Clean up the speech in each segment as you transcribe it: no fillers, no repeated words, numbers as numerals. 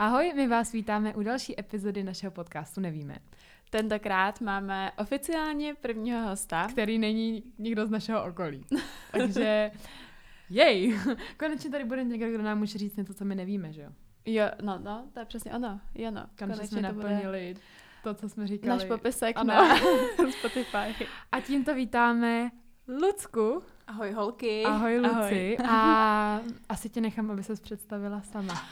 Ahoj, my vás vítáme u další epizody našeho podcastu Nevíme. Tentokrát máme oficiálně prvního hosta, který není nikdo z našeho okolí. Takže jej, konečně tady bude někdo, kdo nám může říct něco, co my nevíme, že jo? Jo, no, to je přesně ono, Jano. Konečně jsme naplnili to, co jsme říkali. Náš popisek na Spotify. A tímto vítáme Lucku. Ahoj holky. Ahoj Luci. Ahoj. A asi tě nechám, aby ses představila sama.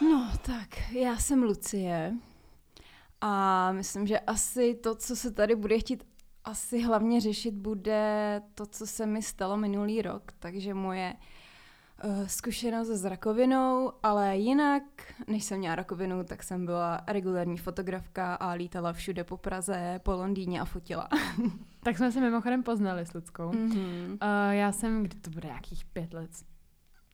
No tak, já jsem Lucie a myslím, že asi to, co se tady bude chtít asi hlavně řešit, bude to, co se mi stalo minulý rok, takže moje zkušenost s rakovinou, ale jinak, než jsem měla rakovinu, tak jsem byla regulární fotografka a lítala všude po Praze, po Londýně a fotila. Tak jsme se mimochodem poznali s Luckou. Mm-hmm. Já jsem, kdy to bude nějakých 5 let?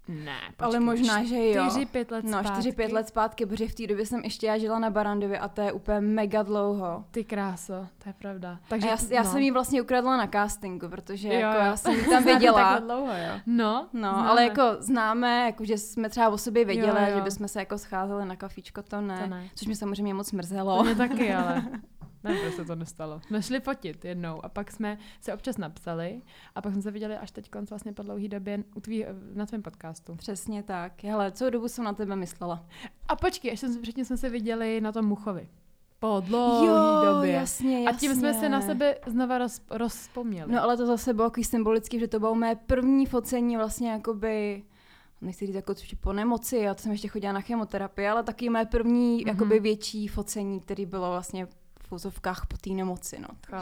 Ne, počkej, ale možná, že jo. 4-5 let zpátky. No, 4-5 let zpátky, protože v té době jsem ještě já žila na Barandově a to je úplně mega dlouho. Ty kráso, to je pravda. Takže já jsem ji vlastně ukradla na castingu, protože jo, jako já jsem ji tam viděla. Takhle dlouho, jo. No, známe. Ale jako známe, jako, že jsme třeba o sobě věděli, jo. Že bychom se jako scházeli na kafíčko, to ne. Což mě samozřejmě moc mrzelo. To mě taky, ale... Nebo se to nestalo. Šli fotit jednou a pak jsme se občas napsali a pak jsme se viděli až teď konc vlastně po dlouhý době na tvém podcastu. Přesně tak. Hele, celou dobu jsem na tebe myslela. A počkej, až předtím jsme se viděli na tom Muchovi. Po dlouhý době. Jasně. A tím jsme se na sebe znova rozpomněli. No ale to zase bylo takový symbolický, že to bylo mé první focení vlastně jakoby... Nechci říct jako po nemoci, já to jsem ještě chodila na chemoterapii, ale taky mé první jakoby větší focení, který bylo vlastně v fouzovkách po té nemoci, no.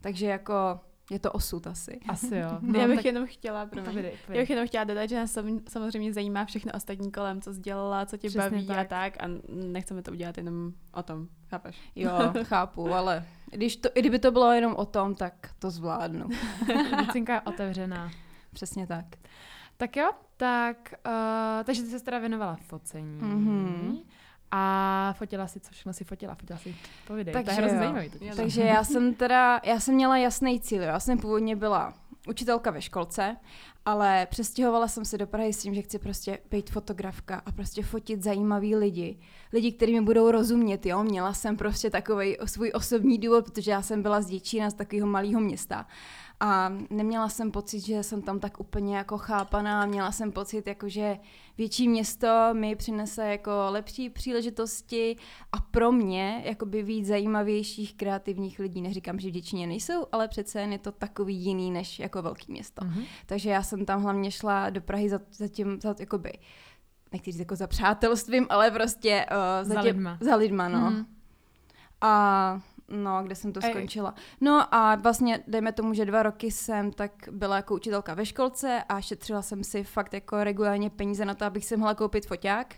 Takže jako je to osud asi. Asi jo. No, já bych jenom chtěla dodat, že nás samozřejmě zajímá všechno ostatní kolem, co sdělala, co tě přesně baví tak. A tak a nechceme to udělat jenom o tom. Chápeš? Jo, chápu, ale kdyby to bylo jenom o tom, tak to zvládnu. Lucinka je otevřená. Přesně tak. Tak jo, takže ty se teda věnovala focení. Mm-hmm. A fotila si, co všechno si fotila? Fotila si to video, to je hrozně zajímavý. Takže já jsem měla jasný cíl. Já jsem původně byla učitelka ve školce, ale přestěhovala jsem se do Prahy s tím, že chci prostě být fotografka a prostě fotit zajímavý lidi, kteří mi budou rozumět, jo. Měla jsem prostě takovej svůj osobní důvod, protože já jsem byla z Děčína, z takového malého města. A neměla jsem pocit, že jsem tam tak úplně jako chápaná, měla jsem pocit, jako, že větší město mi přinese jako lepší příležitosti a pro mě jakoby víc zajímavějších kreativních lidí. Neříkám, že v Děčíně nejsou, ale přece jen je to takový jiný než jako velký město. Mm-hmm. Takže já jsem tam hlavně šla do Prahy za tím jakoby, nechci říct jako za přátelstvím, ale prostě za lidma, no. Mm-hmm. A... No, kde jsem to skončila. No a vlastně, dejme tomu, že 2 roky jsem tak byla jako učitelka ve školce a šetřila jsem si fakt jako regulárně peníze na to, abych si mohla koupit foťák.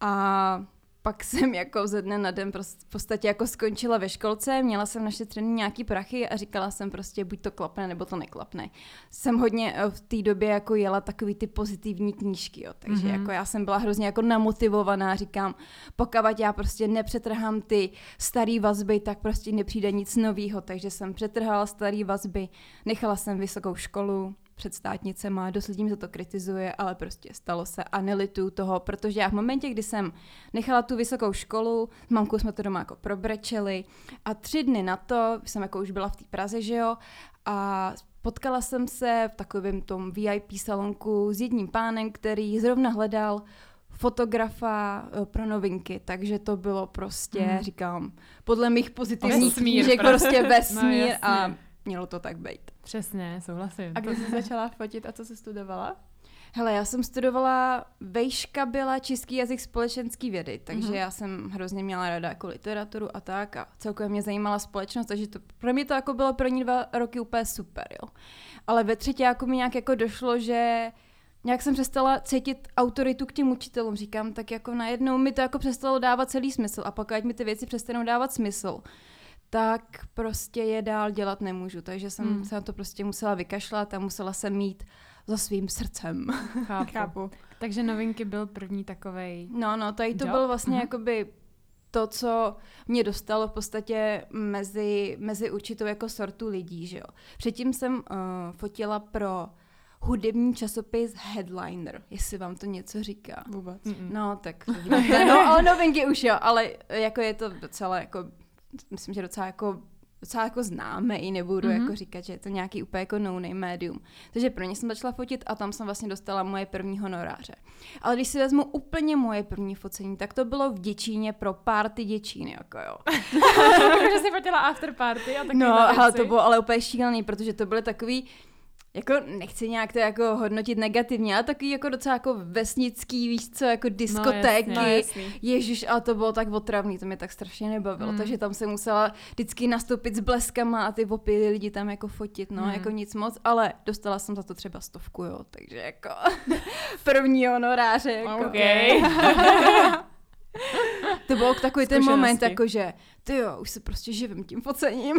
A pak jsem jako ze dne na den v podstatě jako skončila ve školce, měla jsem našetřený nějaký prachy a říkala jsem prostě buď to klapne, nebo to neklapne. Jsem hodně v té době jako jela takový ty pozitivní knížky, jo. Takže jako já jsem byla hrozně jako namotivovaná, říkám, pokud já prostě nepřetrhám ty starý vazby, tak prostě nepřijde nic novýho, takže jsem přetrhala starý vazby, nechala jsem vysokou školu. Před státnicema, dost lidí se to kritizuje, ale prostě stalo se a nelituju toho, protože já v momentě, kdy jsem nechala tu vysokou školu, s mamkou jsme to doma jako probrečeli a 3 dny na to, jsem jako už byla v té Praze, že jo, a potkala jsem se v takovém tom VIP salonku s jedním pánem, který zrovna hledal fotografa pro Novinky, takže to bylo prostě, říkám, podle mých pozitivních knížek prostě vesmír no, a mělo to tak být. Přesně, souhlasím. A kdy jsi začala fotit a co jsi studovala? Hele, já jsem studovala, vejška byla český jazyk společenský vědy, takže já jsem hrozně měla ráda jako literaturu a tak a celkově mě zajímala společnost, takže to, pro mě to jako bylo první 2 roky úplně super, jo. Ale ve třetí jako mi nějak jako došlo, že nějak jsem přestala cítit autoritu k těm učitelům, říkám, tak jako najednou mi to jako přestalo dávat celý smysl a pak ať mi ty věci přestanou dávat smysl, tak prostě je dál dělat nemůžu. Takže jsem se na to prostě musela vykašlat a musela jsem mít za svým srdcem. Chápu. Takže Novinky byl první takovej... No, tady to byl vlastně jakoby... to, co mě dostalo v podstatě mezi určitou jako sortu lidí, že jo. Předtím jsem fotila pro hudební časopis Headliner, jestli vám to něco říká. Vůbec. Mm-mm. No, tak no, o Novinky už jo, ale jako je to docela jako, myslím, že docela jako známe i nebudu jako říkat, že je to nějaký úplně jako no-name médium. Takže pro ně jsem začala fotit a tam jsem vlastně dostala moje první honoráře. Ale když si vezmu úplně moje první focení, tak to bylo v Děčíně pro party Děčín, jako jo. Takže jsi fotila after party a taky. No, ale to bylo ale úplně šílený, protože to byly takový, jako nechci nějak to jako hodnotit negativně, ale takový jako docela jako vesnický, víš co, jako diskotéky. No, jasný. Ježiš, ale to bylo tak otravný, to mě tak strašně nebavilo, takže tam se musela vždycky nastoupit s bleskama a ty opilí lidi tam jako fotit, no, jako nic moc, ale dostala jsem za to třeba 100, jo, takže jako první honoráře, jako. Okay. To byl takový ten moment, jakože tyjo, už se prostě živím tím focením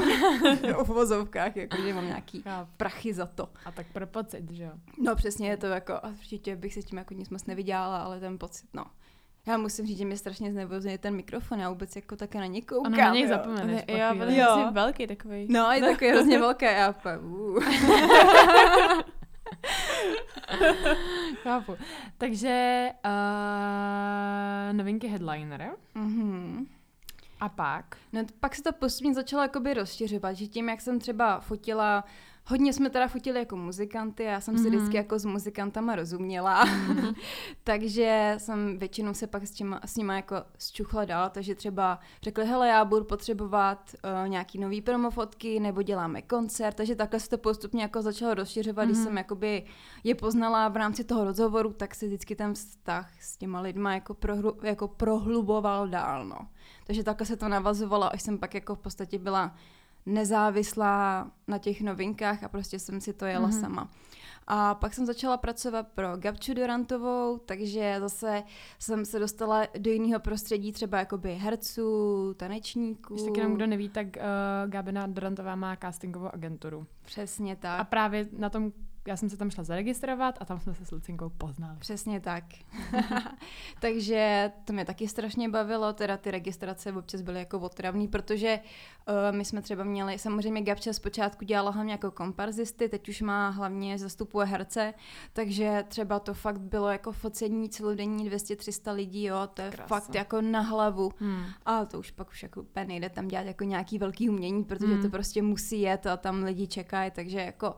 v vozovkách, jakože mám nějaký prachy za to. A tak pro pocit, že jo? No přesně, je to jako, určitě bych se tím jako nic moc nevydělala, ale ten pocit, no. Já musím říct, že mě strašně znervozňuje ten mikrofon, já vůbec jako také na něj koukám. Ano, na něj zapomeneš. Já byl hrozně velký takový. No, je takový hrozně velký, já pak Chápu. Takže Novinky Headliner. Mm-hmm. A pak? No pak se to postupně začalo jakoby rozšiřovat, že tím, jak jsem třeba fotila, hodně jsme teda fotili jako muzikanty, já jsem si vždycky jako s muzikantama rozuměla, takže jsem většinou se pak s nima jako zčuchla dál, takže třeba řekli, hele, já budu potřebovat nějaký nový promofotky, nebo děláme koncert, takže takhle se to postupně jako začalo rozšiřovat, když jsem jakoby je poznala v rámci toho rozhovoru, tak se vždycky ten vztah s těma lidma jako, jako prohluboval dál, no. Takže takhle se to navazovalo, až jsem pak jako v podstatě byla nezávislá na těch Novinkách a prostě jsem si to jela sama. A pak jsem začala pracovat pro Gabču Dorantovou, takže zase jsem se dostala do jiného prostředí, třeba jakoby herců, tanečníků. Když tak jenom kdo neví, tak Gabina Dorantová má castingovou agenturu. Přesně tak. A právě na tom já jsem se tam šla zaregistrovat a tam jsme se s Lucinkou poznali. Přesně tak. Takže to mě taky strašně bavilo, teda ty registrace občas byly jako otravný, protože my jsme třeba měli, samozřejmě Gabča zpočátku dělala hlavně jako komparzisty, teď už má hlavně zastupuje herce, takže třeba to fakt bylo jako focení celodenní 200-300 lidí, jo, to je krásno. Fakt jako na hlavu. A to už pak už jako úplně nejde tam dělat jako nějaký velký umění, protože to prostě musí jet a tam lidi čekají, takže jako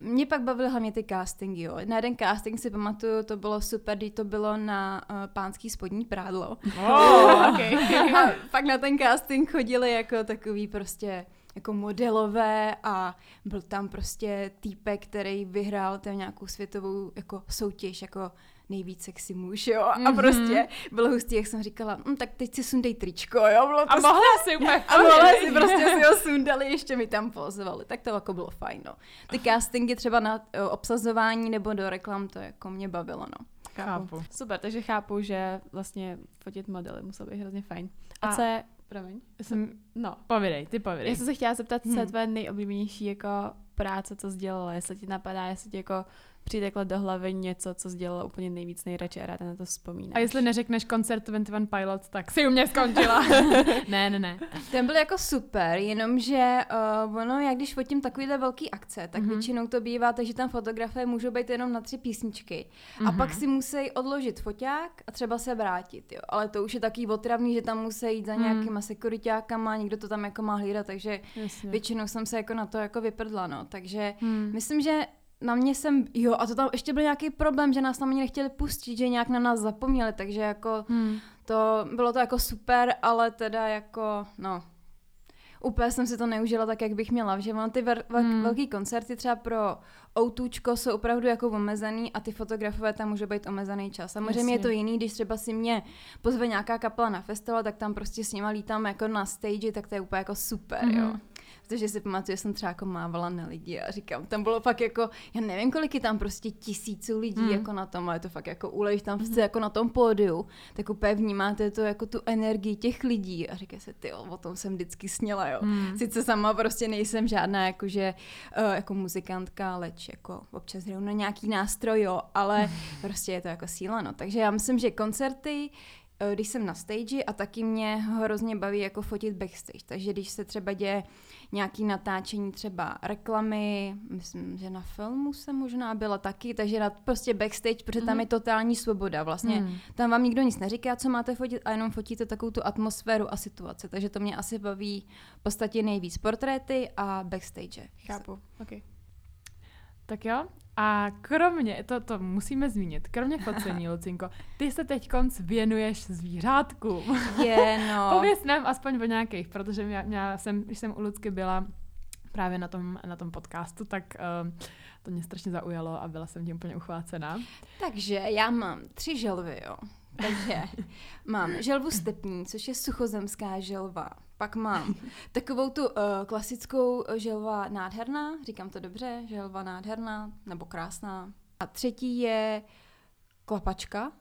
mě pak bavily hlavně ty castingy, jo. Na jeden casting si pamatuju, to bylo super, když to bylo na pánský spodní prádlo. Oh, okay. A pak na ten casting chodili jako takový prostě jako modelové a byl tam prostě týpek, který vyhrál tam nějakou světovou jako soutěž, jako nejvíc sexy muž, jo, a prostě bylo hustý, jak jsem říkala, tak teď si sundej tričko, jo, bylo to a mohla si úplně a mohla si prostě si ho sundali, ještě mi tam pozvali, tak to jako bylo fajn, no. Ty castingy třeba na obsazování nebo do reklam, to jako mě bavilo, no. Chápu. Super, takže chápu, že vlastně fotit modely muselo být hrozně fajn. A co je, promiň, no, povědej. Já jsem se chtěla zeptat, co je tvoje nejoblíbenější jako práce, co jsi dělala, jestli ti napadá, jestli ti jako přijde do hlavy něco, co jsi dělala úplně nejvíc, nejradši a ráda na to vzpomínáš. A jestli neřekneš koncert 21 Pilots, tak si u mě skončila. Ne. Ten byl jako super, jenomže ono, já když fotím takovýhle velký akce, tak většinou to bývá, takže tam fotografé můžou být jenom na 3 písničky. A pak si musí odložit foťák a třeba se vrátit, jo. Ale to už je takový otravný, že tam musí jít za nějakýma sekuritákama, někdo to tam jako má hlídat, takže jasně. Většinou jsem se jako na to jako vyprdla, no. Takže myslím, že na mě jsem, jo, a to tam ještě byl nějaký problém, že nás tam ani nechtěli pustit, že nějak na nás zapomněli, takže jako to, bylo to jako super, ale teda jako, no, úplně jsem si to neužila tak, jak bych měla, že ty velký koncerty třeba pro outůčko jsou opravdu jako omezený a ty fotografové tam může být omezený čas. Samozřejmě je to jiný, když třeba si mě pozve nějaká kapela na festival, tak tam prostě s nima lítám jako na stage, tak to je úplně jako super, jo. Protože si pamatuju, že jsem třeba jako mávala na lidi a říkám, tam bylo fakt jako, já nevím, kolik je tam prostě 1,000 lidí jako na tom, ale to fakt jako ulež tam jako na tom pódiu, tak úplně vnímáte to jako tu energii těch lidí a říká se, tyjo, o tom jsem vždycky sněla, jo. Sice sama prostě nejsem žádná jakože, jako muzikantka, leč jako občas hraju na nějaký nástroj, jo, ale prostě je to jako síla, no. Takže já myslím, že koncerty když jsem na stage a taky mě hrozně baví jako fotit backstage, takže když se třeba děje nějaké natáčení třeba reklamy, myslím, že na filmu jsem možná byla taky, takže na prostě backstage, protože tam je totální svoboda vlastně, tam vám nikdo nic neříká, co máte fotit a jenom fotíte takovou tu atmosféru a situaci, takže to mě asi baví v podstatě nejvíc, portréty a backstage. Chápu, okay. Tak jo. A kromě, to musíme zmínit, kromě focení, Lucinko, ty se teďkonc věnuješ zvířátkům. No. Pověz nám aspoň o nějakých, protože já jsem, když jsem u Lucky byla právě na tom podcastu, tak to mě strašně zaujalo a byla jsem tím úplně uchvácená. Takže já mám 3 želvy, jo. Takže mám želvu stepní, což je suchozemská želva. Pak mám takovou tu klasickou želva nádherná, říkám to dobře, želva nádherná nebo krásná. A třetí je klapačka,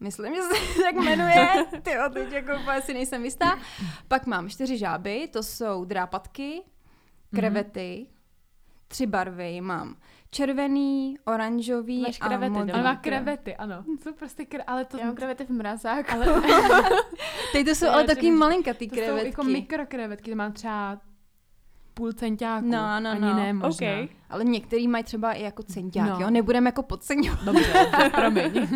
myslím, že se tak jmenuje, teď jako asi nejsem jistá. Pak mám 4 žáby, to jsou drápatky, krevety, 3 barvy mám. Červený, oranžový a modrý. Ale má krevety, ano. To prostě ale to já mám krevety v mrazáku. Teď to jsou ale taky malinkatý krevetky. To jsou jako mikrokrevetky, to mám třeba půl centiáku, ani ne možná. Okay. Ale některý mají třeba i jako centiák, jo? Nebudeme jako podceňovat. Dobře, promiň.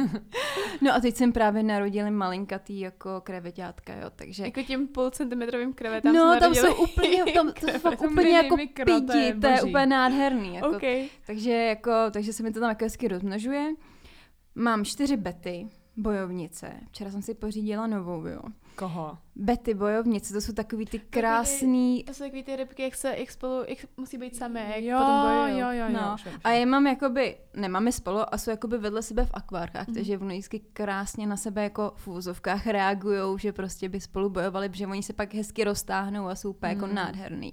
No a teď jsem právě narodili malinkatý jako kreveťátka, jo, takže... Jako tím půlcentimetrovým krevetám jsme narodili. No, tam jsou úplně, to jsou fakt úplně jako mikro, pidi, to je úplně nádherný. Jako, okay. Takže se mi to tam jako hezky rozmnožuje. Mám 4 bety. Bojovnice. Včera jsem si pořídila novou, jo. Koho? Betty bojovnice, to jsou takový ty krásný... To jsou takový ty rybky, jak musí být samé, jak potom bojují. Jo. A je mám jakoby, nemáme spolu a jsou jakoby vedle sebe v akvárkách, takže oni vždycky krásně na sebe jako v úzovkách reagujou, že prostě by spolu bojovali, protože oni se pak hezky roztáhnou a jsou úplně jako nádherný.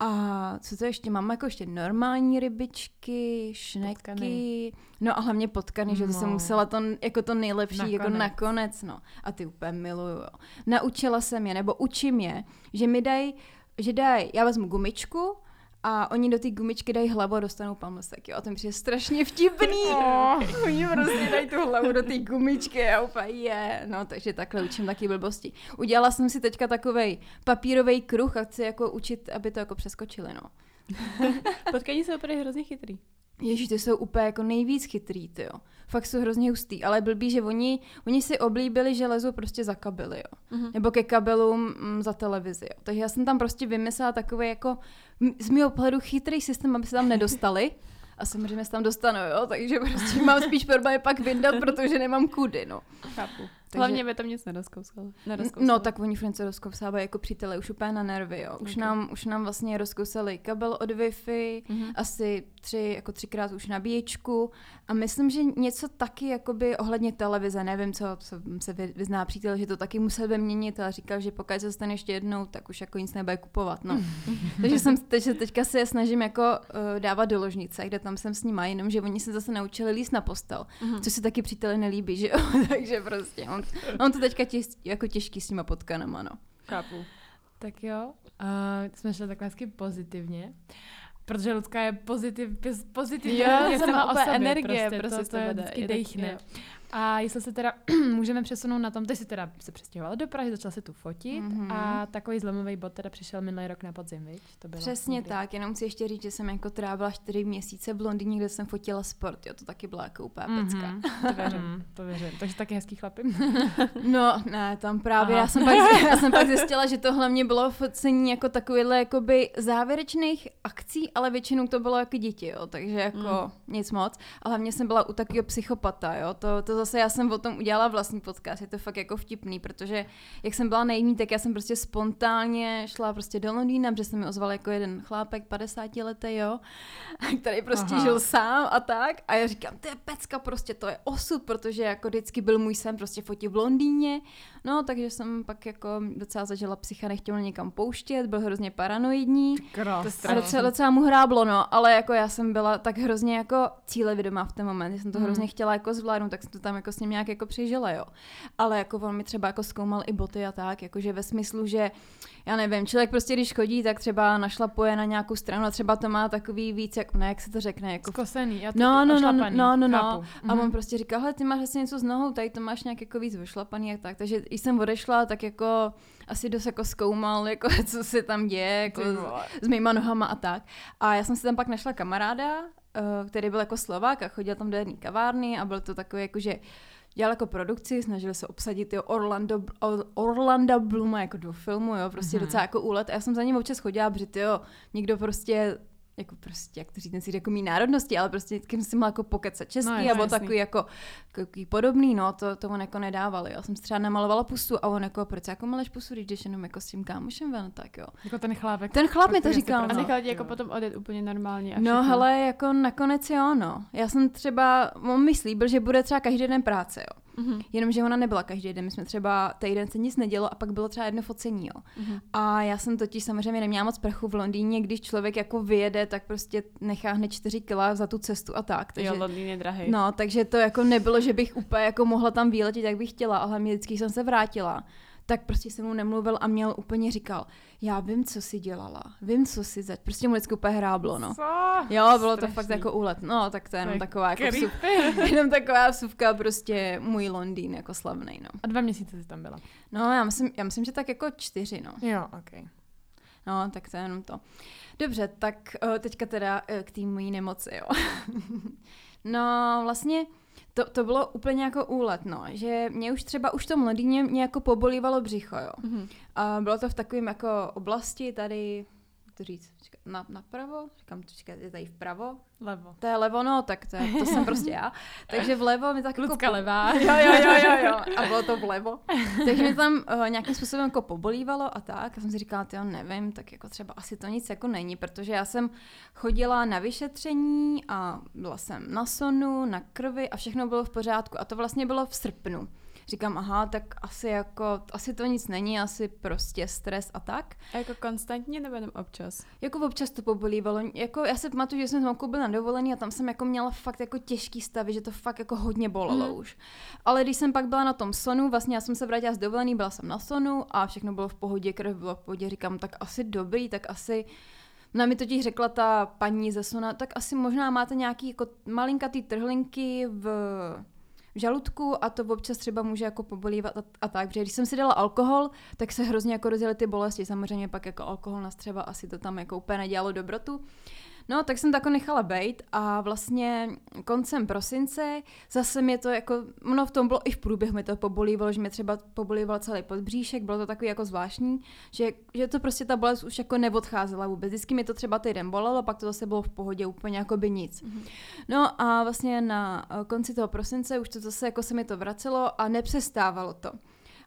A co to ještě? Mám jako ještě normální rybičky, šneky, potkany. No a hlavně potkany, že to jsem musela to nejlepší nakonec. A ty úplně miluju. Naučila jsem je, nebo učím je, že mi dají, já vezmu gumičku a oni do té gumičky dají hlavu a dostanou pamlsek, jo. A to mi přijde strašně vtipný. Oni prostě dají tu hlavu do té gumičky a úplně takže takhle učím taky blbosti. Udělala jsem si teďka takovej papírovej kruh a chci jako učit, aby to jako přeskočili, no. Potkani jsou opravdu hrozně chytrý. Ježíš, ty jsou úplně jako nejvíc chytrý, ty jo. Fakt jsou hrozně hustý, ale blbý, že oni si oblíbili, že lezou prostě za kabely, jo. Mm-hmm. Nebo ke kabelům za televizi, jo. Takže já jsem tam prostě vymyslela takový jako z mého pohledu chytrý systém, aby se tam nedostali. A samozřejmě se tam dostanou, jo. Takže prostě mám spíš problém pak vyndat, protože nemám kudy, no. Chápu. Takže... Hlavně by tam nic nerozkousalo. No tak oni furt se rozkousávají jako přítele už úplně na nervy, jo. Už nám vlastně rozkousali kabel od Wi-Fi, asi 3x už nabíječku a myslím, že něco taky jakoby ohledně televize, nevím, co se vyzná přítel, že to taky musel vyměnit a říkal, že pokud se stane ještě jednou, tak už jako nic nebude kupovat, no. Takže teďka se snažím jako dávat do ložnice, kde tam jsem s nima, jenom že oni se zase naučili líst na postel, což se taky příteli nelíbí, že jo, takže prostě on to teďka jako těžký s těma potkanama, no. Chápu. Tak jo, jsme šli tak hezky pozitivně, protože Lucka je pozitivní. Já jsem úplně energie, prostě to vždycky dejchne. A jestli se teda můžeme přesunout na tom, ty jsi teda se přestěhovala do Prahy, začala se tu fotit a takový zlomový bod teda přišel minulý rok na podzim, viď? To bylo přesně někdy. Tak, jenom chci ještě říct, že jsem jako trávila 4 měsíce v Londýně, kde jsem fotila sport, jo, to taky byla jako úplá pecka. To věřím, takže taky hezký chlapy. No ne, tam právě já jsem pak zjistila, že to hlavně bylo focení jako takovýhle jakoby závěrečných akcí, ale většinou to bylo jako děti, jo, takže jako nic moc, ale hlavně jsem byla u takového psychopata, jo, to zase já jsem o tom udělala vlastní podcast, je to fakt jako vtipný, protože jak jsem byla nejmí, tak já jsem prostě spontánně šla prostě do Londýna, protože se mi ozval jako jeden chlápek 50letý, jo, který prostě žil sám a tak a já říkám, to je pecka, prostě to je osud, protože jako vždycky byl můj sen prostě fotit v Londýně, No, takže jsem pak jako docela začala psycha, nechtěla někam pouštět, byl hrozně paranoidní. Krásný. A docela mu hráblo, no, ale jako já jsem byla tak hrozně jako cílevědomá v ten moment, já jsem to hrozně chtěla jako zvládnout, tak jsem to tam jako s ním nějak jako přežila, jo. Ale jako on mi třeba jako zkoumal i boty a tak, jakože ve smyslu, že já nevím, člověk prostě když chodí, tak třeba našlapuje na nějakou stranu a třeba to má takový víc, jak, ne, jak se to řekne, jako zkosený, já to no. A on prostě říkal, hele, ty máš asi něco s nohou, tady to máš nějak jako víc vyšlapaný a tak, takže když jsem odešla, tak jako asi dost jako zkoumal, jako co se tam děje, jako s mýma nohama a tak. A já jsem si tam pak našla kamaráda, který byl jako Slovák a chodil tam do jedné kavárny a byl to takový jakože dělal jako produkci, snažili se obsadit Orlanda Blooma jako do filmu, jo, prostě docela jako úlet. A já jsem za ním občas chodila, protože tyjo, někdo prostě jako prostě, jak to říct, si jako mý národnosti, ale prostě vždycky jsem měla jako pokecat český, nebo takový jako podobný, no, to on jako nedával, jo. Jsem si třeba namalovala pusu a on jako, proč jako maleš pusu, když jdeš jenom jako s tím kámošem ven, tak jo. Jako ten chlápek. Ten chlap mi to říkal, no. A nechal ti jako potom odjet úplně normálně a všechno. No, hele, jako nakonec jo, no. Já jsem třeba, on mi slíbil, že bude třeba každý den práce, jo. Jenomže ona nebyla každý den, my jsme třeba týden se nic nedělo a pak bylo třeba jedno focení, jo. A já jsem totiž samozřejmě neměla moc prachu v Londýně, když člověk jako vyjede, tak prostě nechá hned 4 kila za tu cestu a tak. Takže, jo, Londýn je drahej. No, takže to jako nebylo, že bych úplně jako mohla tam výletět, jak bych chtěla, ale vždycky jsem se vrátila. Tak prostě se mnou nemluvil a měl úplně říkal, já vím, co jsi dělala, vím, co jsi zač. Prostě mu vždycky úplně hráblo, no. Co? Jo, bylo strašný. To fakt jako úlet. No, tak to je jenom taková jako jenom taková vsuvka, prostě můj Londýn jako slavnej, no. A 2 měsíce jsi tam byla? No, já myslím, že tak jako 4, no. Jo, okej. Okay. No, tak to je jenom to. Dobře, tak teďka teda k té mojí nemoci, jo. No, vlastně to bylo úplně jako úlet, no, že mě už třeba už v tom Londýně mě jako pobolívalo břicho, jo. A bylo to v takovém jako oblasti tady, to říct, napravo, říkám, je tady vpravo. Levo. To je levo, no, tak to jsem prostě já. Takže vlevo mi tak Lucka jako levá. Jo. A bylo to vlevo. Takže mi tam nějakým způsobem jako pobolívalo a tak. A jsem si říkala, tyjo, nevím, tak jako třeba asi to nic jako není, protože já jsem chodila na vyšetření a byla jsem na sonu, na krvi a všechno bylo v pořádku. A to vlastně bylo v srpnu. Říkám, aha, tak asi to nic není, asi prostě stres a tak. A jako konstantně nebo jenom občas? Jako občas to pobolívalo. Jako já se pamatuju, že jsem s mamkou byla na dovolený a tam jsem jako měla fakt jako těžký stavy, že to fakt jako hodně bolelo už. Ale když jsem pak byla na tom sonu, vlastně já jsem se vrátila z dovolený, byla jsem na sonu a všechno bylo v pohodě, krev bylo v pohodě. Říkám, tak asi dobrý, tak asi... Ona mi totiž řekla ta paní ze sona, tak asi možná máte nějaký jako malinkatý trhlinky v žaludku a to občas třeba může jako pobolívat a tak, protože když jsem si dala alkohol, tak se hrozně jako rozjeli ty bolesti, samozřejmě pak jako alkohol nás třeba asi to tam jako úplně nedělalo dobrotu. No, tak jsem tako nechala bejt a vlastně koncem prosince zase mě to jako, no v tom bylo i v průběhu mi to pobolívalo, že mě třeba pobolíval celý podbříšek, bylo to takový jako zvláštní, že to prostě ta bolest už jako neodcházela vůbec. Vždycky mi to třeba týden bolelo, pak to zase bylo v pohodě, úplně jako by nic. No a vlastně na konci toho prosince už to zase jako se mi to vracelo a nepřestávalo to.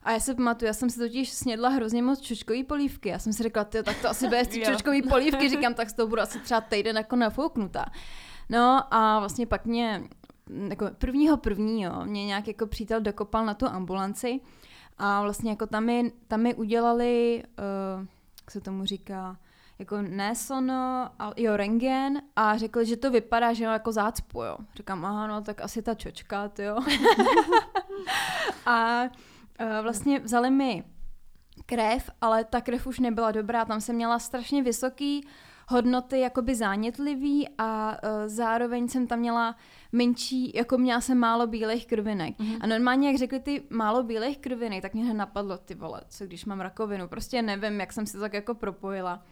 A já se pamatuju, já jsem si totiž snědla hrozně moc čočkový polívky. Já jsem si řekla, tak to asi bude z čočkový polívky, říkám, tak s tou budu asi třeba týden jako nafouknutá. No a vlastně pak mě, jako mě nějak jako přítel dokopal na tu ambulanci a vlastně jako tam mi udělali, jak se tomu říká, jako ne sono, ale jo, rentgen a řekl, že to vypadá, že jo, jako zácpu, jo. Říkám, aha, no, tak asi ta čočka, jo. A vlastně vzali mi krev, ale ta krev už nebyla dobrá, tam jsem měla strašně vysoký hodnoty jakoby zánětlivý a zároveň jsem tam měla menší, jako měla jsem málo bílých krvinek. A normálně, jak řekli ty málo bílých krvinek, tak mě napadlo, ty vole, co když mám rakovinu, prostě nevím, jak jsem se tak jako propojila.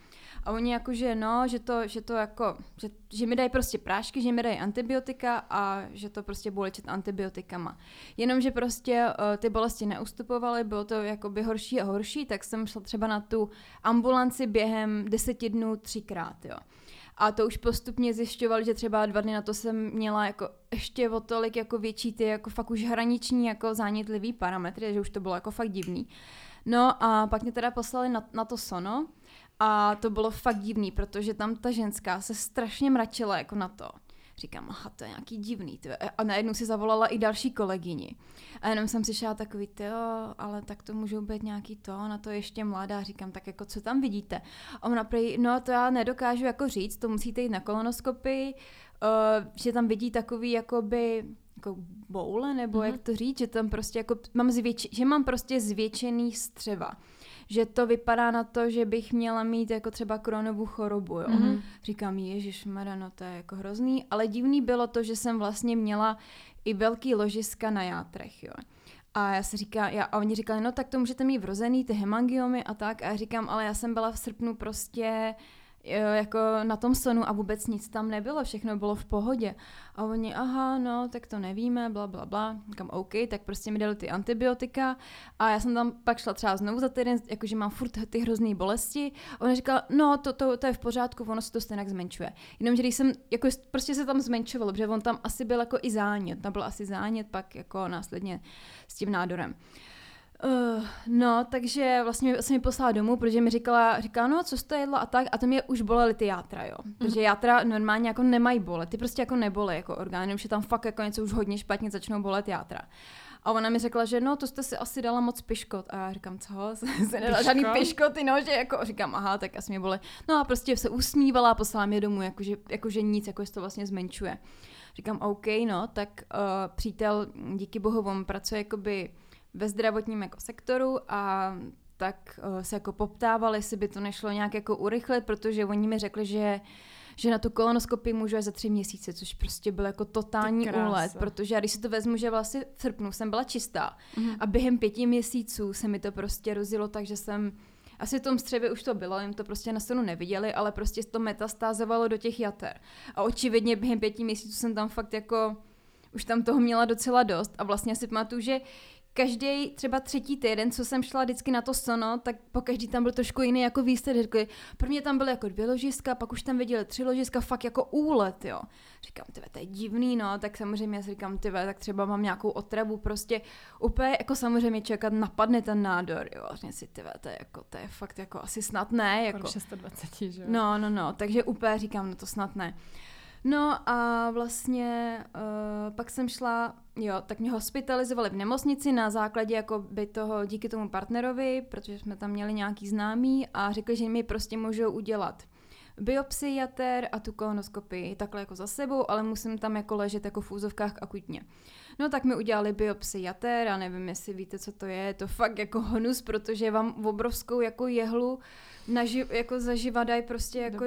A oni jakože no, že mi dají prostě prášky, že mi dají antibiotika a že to prostě budu léčit antibiotikama. Jenomže prostě ty bolesti neustupovaly, bylo to jakoby horší a horší, tak jsem šla třeba na tu ambulanci během 10 dnů 3x, jo. A to už postupně zjišťovali, že třeba 2 dny na to jsem měla jako ještě o tolik jako větší ty jako fakt už hraniční jako zánětlivý parametry, že už to bylo jako fakt divný. No a pak mě teda poslali na to sono. A to bylo fakt divný, protože tam ta ženská se strašně mračila jako na to. Říkám, aha, to je nějaký divný. Tve. A najednou si zavolala i další kolegyni. A jenom jsem slyšela takový, jo, ale tak to můžou být nějaký to, na to ještě mladá. Říkám, tak jako co tam vidíte? A ona prý, no to já nedokážu jako říct, to musíte jít na kolonoskopii, že tam vidí takový jakoby jako boule, nebo jak to říct, že tam prostě jako mám prostě zvětšený střeva. Že to vypadá na to, že bych měla mít jako třeba Crohnovu chorobu, jo. Mm-hmm. Říkám, ježišmarja, no to je jako hrozný, ale divný bylo to, že jsem vlastně měla i velký ložiska na játrech, jo. A já se říkám, a oni říkali, no tak to můžete mít vrozený, ty hemangiomy a tak. A já říkám, ale já jsem byla v srpnu prostě jako na tom sonu a vůbec nic tam nebylo, všechno bylo v pohodě. A oni, aha, no, tak to nevíme, bla, bla, bla. Říkám, OK, tak prostě mi dali ty antibiotika a já jsem tam pak šla třeba znovu za týden, jakože mám furt ty hrozný bolesti. A ona říkala, no, to je v pořádku, ono se to stejně zmenšuje. Jenomže když jsem, jako prostě se tam zmenšovalo, protože on tam asi byl jako i zánět, tam byl asi zánět, pak jako následně s tím nádorem. No, takže vlastně jsem mi poslala domů, protože mi říkala, no, co jste jedla a tak, a to mě už bolely ty játra, jo. Protože játra normálně jako nemají bolet, ty prostě jako nebolej jako orgány, že tam fakt jako něco už hodně špatně začnou bolet játra. A ona mi řekla, že no, to jste si asi dala moc piškot. A já říkám, co? Se nedala žádný piškoty, no, že jako říkám, aha, tak asi mě bolej. No a prostě se usmívala a poslala mě domů, jakože nic, jako se to vlastně zmenšuje. Říkám, OK, no, tak přítel, díky bohu, on pracuje jakoby ve zdravotním jako sektoru a tak se jako poptávali, jestli by to nešlo nějak jako urychlit, protože oni mi řekli, že na tu kolonoskopii můžu až za 3 měsíce, což prostě byl jako totální úlet, protože já když si to vezmu, že vlastně v srpnu jsem byla čistá a během 5 měsíců se mi to prostě rozjelo, takže jsem asi v tom střevě už to bylo, jim to prostě na stanu neviděli, ale prostě to metastázovalo do těch jater. A očividně během 5 měsíců jsem tam fakt jako už tam toho měla docela dost a vlastně si pamatuju, že každý třeba 3. týden, co jsem šla vždycky na to sono, tak po každý tam byl trošku jiný jako výsledek. Pro mě tam byly jako 2 ložiska, pak už tam viděli 3 ložiska, fakt jako úlet, jo. Říkám, tyve, to je divný, no, tak samozřejmě já si říkám, tyve, tak třeba mám nějakou otravu, prostě úplně jako samozřejmě čekat, napadne ten nádor, jo. Říkám si, tyve, to je fakt jako asi snad ne, jako. 26, že jo. No, takže úplně říkám, no to snad ne. No a vlastně pak jsem šla, jo, tak mě hospitalizovali v nemocnici na základě jakoby toho díky tomu partnerovi, protože jsme tam měli nějaký známý a řekli, že mi prostě můžou udělat biopsii jater a tu kolonoskopii takhle jako za sebou, ale musím tam jako ležet jako v úzovkách akutně. No tak mi udělali biopsii jater a nevím, jestli víte, co to je, to fakt jako hnus, protože vám obrovskou jako jehlu jako zaživadají prostě jako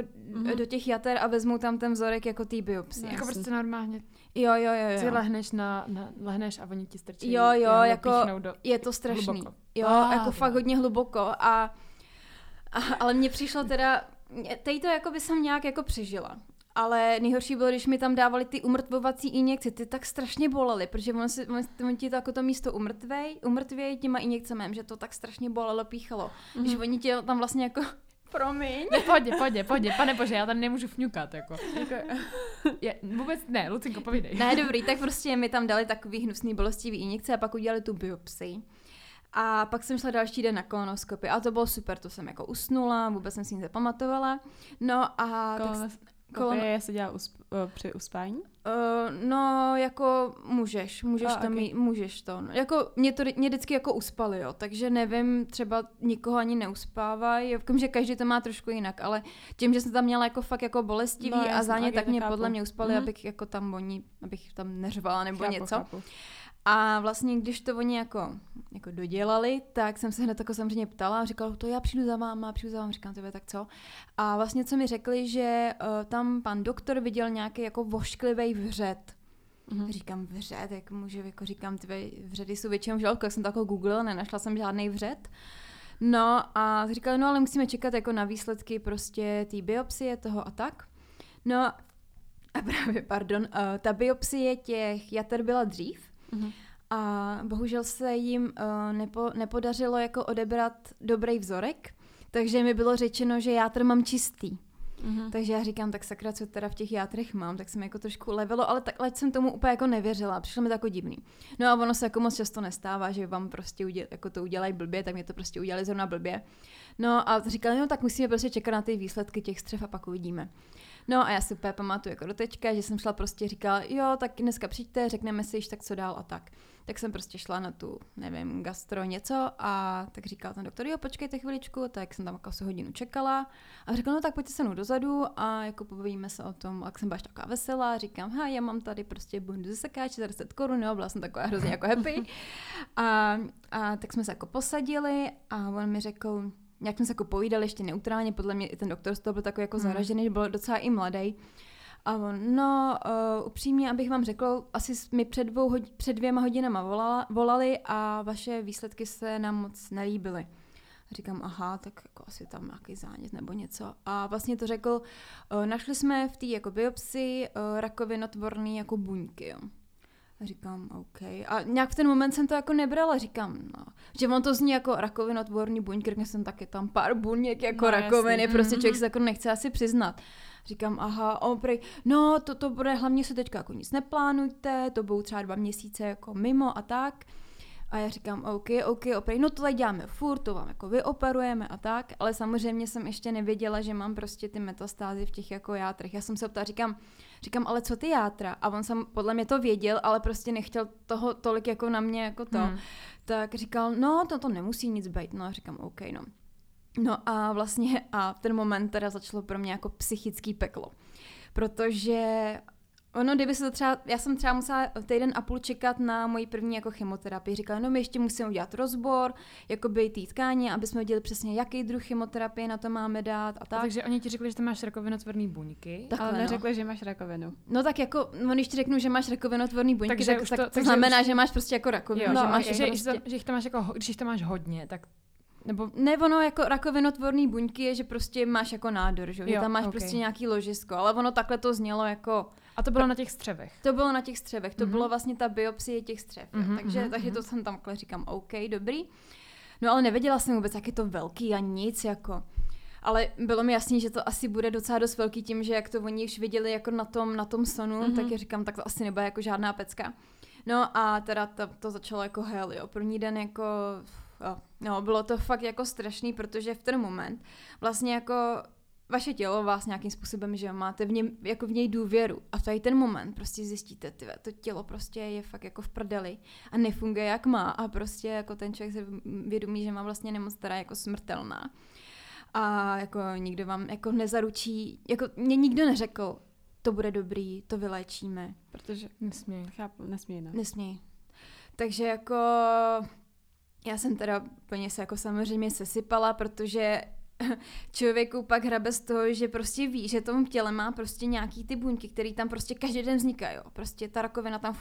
do těch jater a vezmou tam ten vzorek jako té biopsie. Jako prostě normálně. Jo. Ty lehneš a oni ti strčí. Jo, jako je to strašný. Hluboko. Jo, jako fakt hodně hluboko ale mně přišlo teda teď to jako by jsem nějak jako přežila. Ale nejhorší bylo, když mi tam dávali ty umrtvovací injekce, ty tak strašně bolely, protože on ti to, jako to místo umrtvějí těma injekcemi, že to tak strašně bolelo, píchalo. Mm-hmm. Že oni tě tam vlastně jako promiň. Pojď, pane bože, já tam nemůžu fňukat, jako. Vůbec ne, Lucinko, povídej. Ne, dobrý, tak prostě mi tam dali takový hnusný bolestivý injekce a pak udělali tu biopsii. A pak jsem šla další den na kolonoskopii a to bylo super, to jsem jako usnula, vůbec jsem si nic nepamatovala. No a Kopie se dělá při uspání? No, jako můžeš to okay. Mít, můžeš to. No. Jako mě vždycky jako uspali, jo, takže nevím, třeba nikoho ani neuspávají, že každý to má trošku jinak, ale tím, že jsem tam měla jako fakt jako bolestivý a zánět, tak mě podle mě uspali, abych tam neřvala nebo něco. Chápu. A vlastně, když to oni jako dodělali, tak jsem se hned jako samozřejmě ptala a říkala, to já přijdu za váma, říkám, tebe, tak co? A vlastně, co mi řekli, že tam pan doktor viděl nějaký jako vošklivej vřet. Mm-hmm. Říkám, vřet, jak může, jako říkám, tebe, vředy jsou většinou v žaludku, jak jsem to jako googlila, nenašla jsem žádnej vřet. No a říkali, no ale musíme čekat jako na výsledky prostě té biopsie toho a tak. No a právě, ta biopsie těch jater byla dřív, a bohužel se jim nepodařilo jako odebrat dobrý vzorek, takže mi bylo řečeno, že játra mám čistý. Mm-hmm. Takže já říkám, tak sakra, co teda v těch játrech mám, tak jsem jako trošku levelo, ale tak, ať jsem tomu úplně jako nevěřila, přišlo mi to jako divný. No a ono se jako moc často nestává, že vám prostě jako to udělají blbě, tak mě to prostě udělali zrovna blbě. No a říkali, no tak musíme prostě čekat na ty výsledky těch střev a pak uvidíme. No a já si úplně pamatuju jako do teďka, že jsem šla prostě říkala, jo, tak dneska přijďte, řekneme si již tak co dál a tak. Tak jsem prostě šla na tu, nevím, gastro něco a tak říkal ten doktor, jo, počkejte chviličku, tak jsem tam asi hodinu čekala a řekla, no tak pojďte se mnou dozadu a jako pobavíme se o tom, jak jsem byla taková veselá, říkám, ha, já mám tady prostě bundu ze sekáče za 10 korun, jo, byla jsem taková hrozně jako happy a tak jsme se jako posadili a on mi řekl, nějak jsme se jako povídali ještě neutrálně, podle mě i ten doktor z toho byl takový jako zaražený, byl docela i mladý. A on, no, upřímně, abych vám řekla, asi mi před dvěma hodinama volali a vaše výsledky se nám moc nelíbily. A říkám, aha, tak jako asi tam nějaký zánět nebo něco. A vlastně to řekl, našli jsme v té jako biopsii rakovinotvorný jako buňky, jo. A říkám, OK. A nějak v ten moment jsem to jako nebrala, říkám, no. Že on to zní jako rakovinotvorný buňky, když jsem taky tam pár buněk jako no, rakoviny, jasný. Prostě člověk se jako nechce asi přiznat. Říkám, aha, no to bude, hlavně se teďka jako nic neplánujte, to budou třeba 2 měsíce jako mimo a tak. A já říkám, OK, oprej, no tohle děláme furt, to vám jako vyoperujeme a tak, ale samozřejmě jsem ještě nevěděla, že mám prostě ty metastázy v těch jako játrech. Já jsem se ptala, říkám, ale co ty játra? A on sam podle mě to věděl, ale prostě nechtěl toho tolik jako na mě jako to. Tak říkal, no to nemusí nic být, no a říkám, OK, no. No a vlastně a v ten moment teda začalo pro mě jako psychický peklo, protože ono, kdyby se to třeba, já jsem třeba musela týden a půl čekat na moji první jako chemoterapii. Říkala, no my ještě musíme udělat rozbor, jakoby tý tkáně, aby jsme věděli přesně, jaký druh chemoterapie na to máme dát a tak. Takže oni ti řekli, že tam máš rakovinotvorný buňky, takhle, ale neřekli, že máš rakovinu. No tak jako, no když ti řeknu, že máš rakovinotvorný buňky, takže to znamená, že máš prostě jako rakovinu. Jo, že máš že jich tam máš jako, když tam máš hodně, tak Nebo ono jako rakovinotvorný buňky je, že prostě máš jako nádor, že jo, tam máš prostě nějaký ložisko, ale ono takhle to znělo jako... A to bylo na těch střevech. To bylo na těch střevech, to bylo vlastně ta biopsie těch střev, takže to jsem tam takhle říkám, OK, dobrý. No ale nevěděla jsem vůbec, jak je to velký a nic jako... Ale bylo mi jasný, že to asi bude docela dost velký tím, že jak to oni už viděli jako na tom sonu, tak já říkám, tak to asi nebude jako žádná pecka. No a teda to začalo jako hell, jo, první den jako... No, bylo to fakt jako strašný, protože v ten moment vlastně jako vaše tělo vás nějakým způsobem, že máte v něj důvěru a v tady ten moment prostě zjistíte, to tělo prostě je fakt jako v prdeli a nefunguje jak má a prostě jako ten člověk se vědomí, že má vlastně nemoc, která je jako smrtelná a jako nikdo vám jako nezaručí, jako mě nikdo neřekl, to bude dobrý, to vyléčíme, protože nesměj. Takže jako... Já jsem teda plně se jako samozřejmě sesypala, protože člověku pak hrabe z toho, že prostě ví, že tomu těle má prostě nějaký ty buňky, které tam prostě každý den vznikají. Prostě ta rakovina tam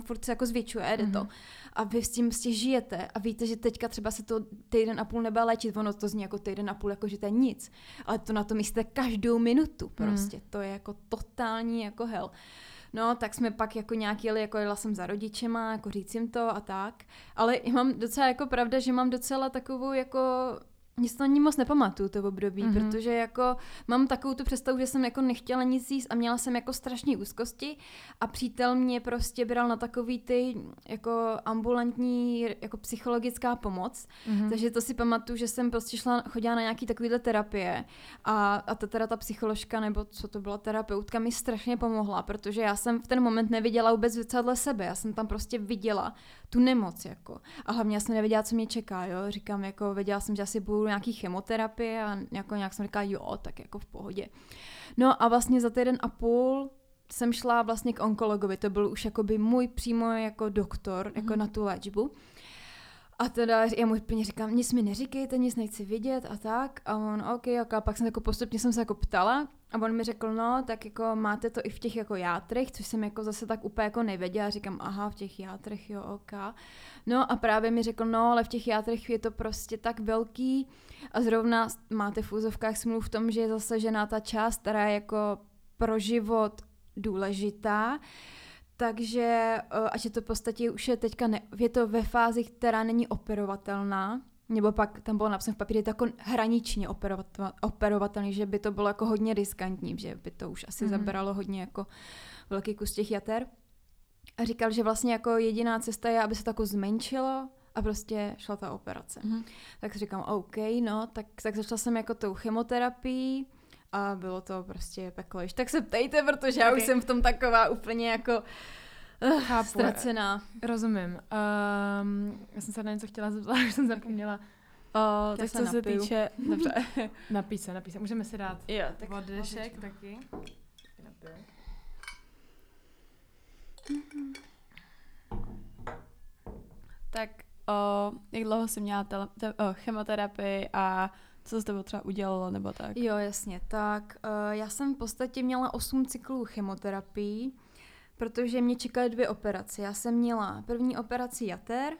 furt se jako zvětšuje, jde to. A vy s tím prostě žijete a víte, že teďka třeba se to týden a půl nebude léčit, ono to zní jako týden a půl, jako že to je nic. Ale to na tom jste každou minutu prostě. To je jako totální jako hell. No, tak jsme pak jako nějak jela jsem za rodičema, jako říct jim to a tak. Ale mám docela jako pravda, že mám docela takovou jako, nic to ani moc nepamatuju to období, protože jako mám takovou tu představu, že jsem jako nechtěla nic jíst a měla jsem jako strašné úzkosti a přítel mě prostě bral na takový ty jako ambulantní jako psychologická pomoc. Takže to si pamatuju, že jsem prostě chodila na nějaký takovýhle terapie a teda ta psycholožka nebo co to byla terapeutka mi strašně pomohla, protože já jsem v ten moment neviděla vůbec zrcadlo sebe, já jsem tam prostě viděla tu nemoc jako. A hlavně já jsem nevěděla, co mě čeká, jo. Říkám jako věděla jsem, že asi budu nějaký chemoterapie a jako nějak jsem říkala, jo, tak jako v pohodě. No a vlastně za týden a půl jsem šla vlastně k onkologovi, to byl už jakoby můj přímo jako doktor, jako na tu léčbu. A teda já mu úplně říkám, nic mi neříkejte, nic nechci vidět a tak. A on, OK, a pak jsem jako postupně jsem se jako ptala a on mi řekl, no, tak jako máte to i v těch jako játrech, což jsem jako zase tak úplně jako nevěděla. Říkám, aha, v těch játrech, jo, OK. No a právě mi řekl, no, ale v těch játrech je to prostě tak velký a zrovna máte v úzovkách smluv v tom, že je zasažená ta část, která je jako pro život důležitá. Takže, a že to v podstatě už je teďka, je to ve fázi, která není operovatelná, Nebo pak tam bylo napsané v papíře, to jako hraničně operovatelný, že by to bylo jako hodně riskantní, že by to už asi zabralo hodně jako velký kus těch jater. A říkal, že vlastně jako jediná cesta je, aby se to jako zmenšilo a prostě šla ta operace. Tak říkám, OK, no, tak začala jsem jako tou chemoterapii a bylo to prostě peklo. Tak se ptejte, protože já už jsem v tom taková úplně jako... Chápu, ztracená. Rozumím. Já jsem se na něco chtěla zeptat, už jsem zapomněla. Tak co se týče... Dobře. Napij se. Můžeme si dát voděšek taky. Tak jak dlouho jsi měla chemoterapii a co s tebou třeba udělalo nebo tak? Jo, jasně. Tak já jsem v podstatě měla 8 cyklů chemoterapii, protože mě čekaly 2 operace. Já jsem měla první operaci jater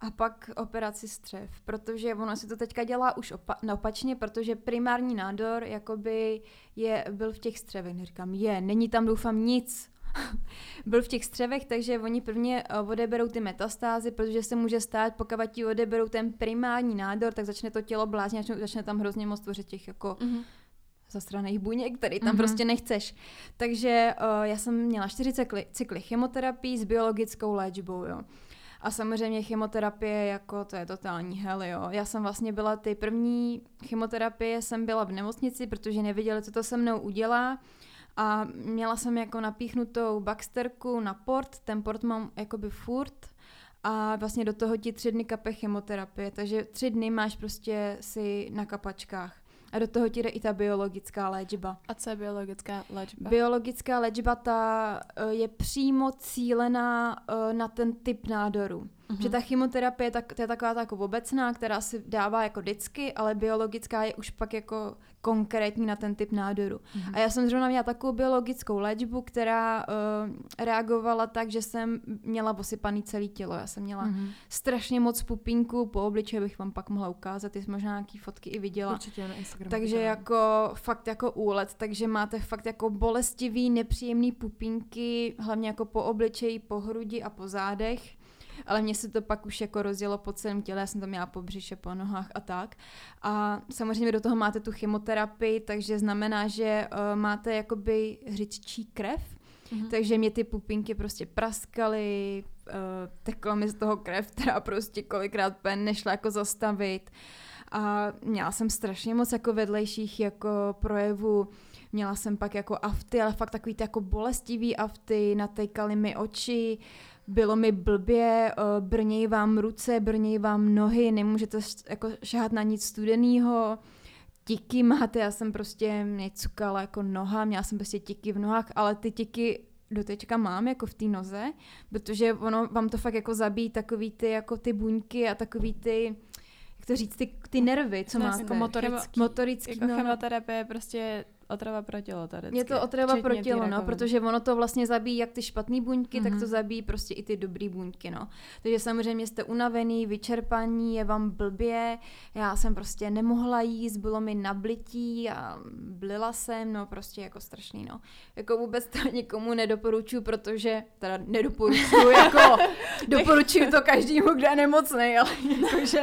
a pak operaci střev, protože ono se to teďka dělá už opačně, protože primární nádor jakoby byl v těch střevech. Říkám, není tam doufám nic. Byl v těch střevech, takže oni prvně odeberou ty metastázy, protože se může stát, pokud ti odeberou ten primární nádor, tak začne to tělo bláznit, začne tam hrozně moc tvořit těch jako... zastraných buněk, který tam prostě nechceš. Takže já jsem měla 4 cykly chemoterapii s biologickou léčbou, jo. A samozřejmě chemoterapie, jako to je totální hell, jo. Já jsem vlastně byla, ty první chemoterapie jsem byla v nemocnici, protože nevěděla, co to se mnou udělá. A měla jsem jako napíchnutou baxterku na port, ten port mám jakoby furt. A vlastně do toho ti 3 dny kape chemoterapie, takže 3 dny máš prostě si na kapačkách. A do toho ti jde i ta biologická léčba. A co je biologická léčba? Biologická léčba, ta je přímo cílená na ten typ nádoru. Že ta chemoterapie, to je taková ta jako obecná, která se dává jako vždycky, ale biologická je už pak jako konkrétní na ten typ nádoru. A já jsem zrovna měla takovou biologickou léčbu, která reagovala tak, že jsem měla osypaný celé tělo. Já jsem měla strašně moc pupinků po obličeji, bych vám pak mohla ukázat, ty jsi možná nějaký fotky i viděla. Určitě na Instagramu. Takže jako fakt jako úlet, takže máte fakt jako bolestivý, nepříjemný pupinky, hlavně jako po obličeji, po hrudi a po zádech. Ale mně se to pak už jako rozjelo po celém těle, já jsem to měla po břiše, po nohách a tak. A samozřejmě do toho máte tu chemoterapii, takže znamená, že máte jakoby hřitčí krev, takže mě ty pupinky prostě praskaly, tekla mi z toho krev, která prostě kolikrát nešla jako zastavit. A měla jsem strašně moc jako vedlejších jako projevů. Měla jsem pak jako afty, ale fakt takový ty jako bolestivý afty, natejkaly mi oči, bylo mi blbě, brnějí vám ruce, brnějí vám nohy, nemůžete jako šahat na nic studenýho, tiky máte, já jsem prostě mě cukala jako noha, měla jsem prostě tiky v nohách, ale ty tiky dotečka mám jako v té noze, protože ono vám to fakt jako zabíjí takový ty jako ty buňky a takový ty, jak to říct, ty nervy, co máte. Jako motorický. Jako chemoterapie prostě... Otrava pro tělo tady. Je to otrava pro tělo, no, protože ono to vlastně zabíjí jak ty špatný buňky, tak to zabíjí prostě i ty dobrý buňky, no. Takže samozřejmě jste unavený, vyčerpaní, je vám blbě, já jsem prostě nemohla jíst, bylo mi nablití a blila jsem, no prostě jako strašný, no. Jako vůbec to nikomu nedoporučuju, protože, teda nedoporučuju, jako doporučuju to každému, kdo je nemocnej, ale jakože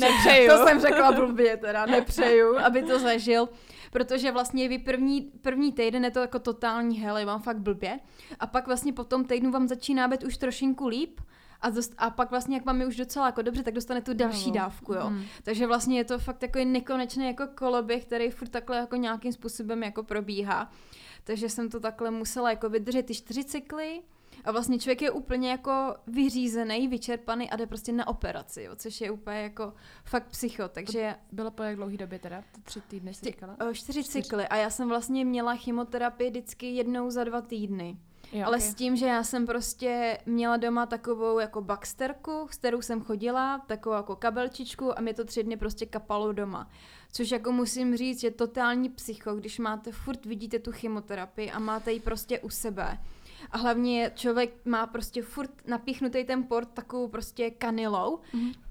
nepřeju. To jsem řekla blbě, teda nepřeju, aby to zažil. Protože vlastně vy první týden je to jako totální hell, je vám fakt blbě. A pak vlastně po tom týdnu vám začíná být už trošinku líp. A pak vlastně, jak vám je už docela jako dobře, tak dostane tu další dávku, jo. Takže vlastně je to fakt takový nekonečný jako koloběh, který furt takhle jako nějakým způsobem jako probíhá. Takže jsem to takhle musela jako vydržet ty 4 cykly. A vlastně člověk je úplně jako vyřízený, vyčerpaný a jde prostě na operaci, jo, což je úplně jako fakt psycho, takže... Bylo po jak dlouhý době teda? 3 týdny jsi říkala? 4 cykly a já jsem vlastně měla chemoterapii vždycky jednou za 2 týdny. Jo, ale s tím, že já jsem prostě měla doma takovou jako baxterku, s kterou jsem chodila, takovou jako kabelčičku a mě to 3 dny prostě kapalo doma. Což jako musím říct, je totální psycho, když máte, furt vidíte tu chemoterapii a máte ji prostě u sebe. A hlavně člověk má prostě furt napíchnutý ten port takovou prostě kanylou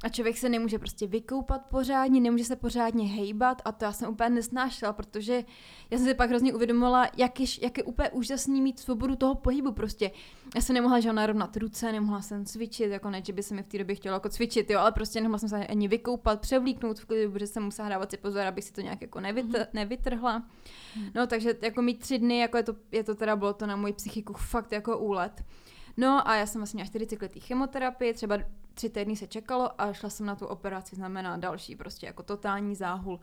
a člověk se nemůže prostě vykoupat pořádně, nemůže se pořádně hejbat a to já jsem úplně nesnášela, protože já jsem si pak hrozně uvědomila, jak je úplně úžasný mít svobodu toho pohybu prostě. Já jsem nemohla žádná rovnat ruce, nemohla jsem cvičit, jako ne, že by se mi v té době chtělo jako cvičit, jo, ale prostě nemohla jsem se ani vykoupat, převlíknout v klidu, protože jsem musela dávat si pozor, abych si to nějak jako nevytrhla. No, takže jako mít 3 dny, jako je to teda bylo to na moji psychiku fakt jako úlet. No a já jsem vlastně měla 4 cykly chemoterapie, třeba 3 týdny se čekalo a šla jsem na tu operaci, znamená další prostě jako totální záhul.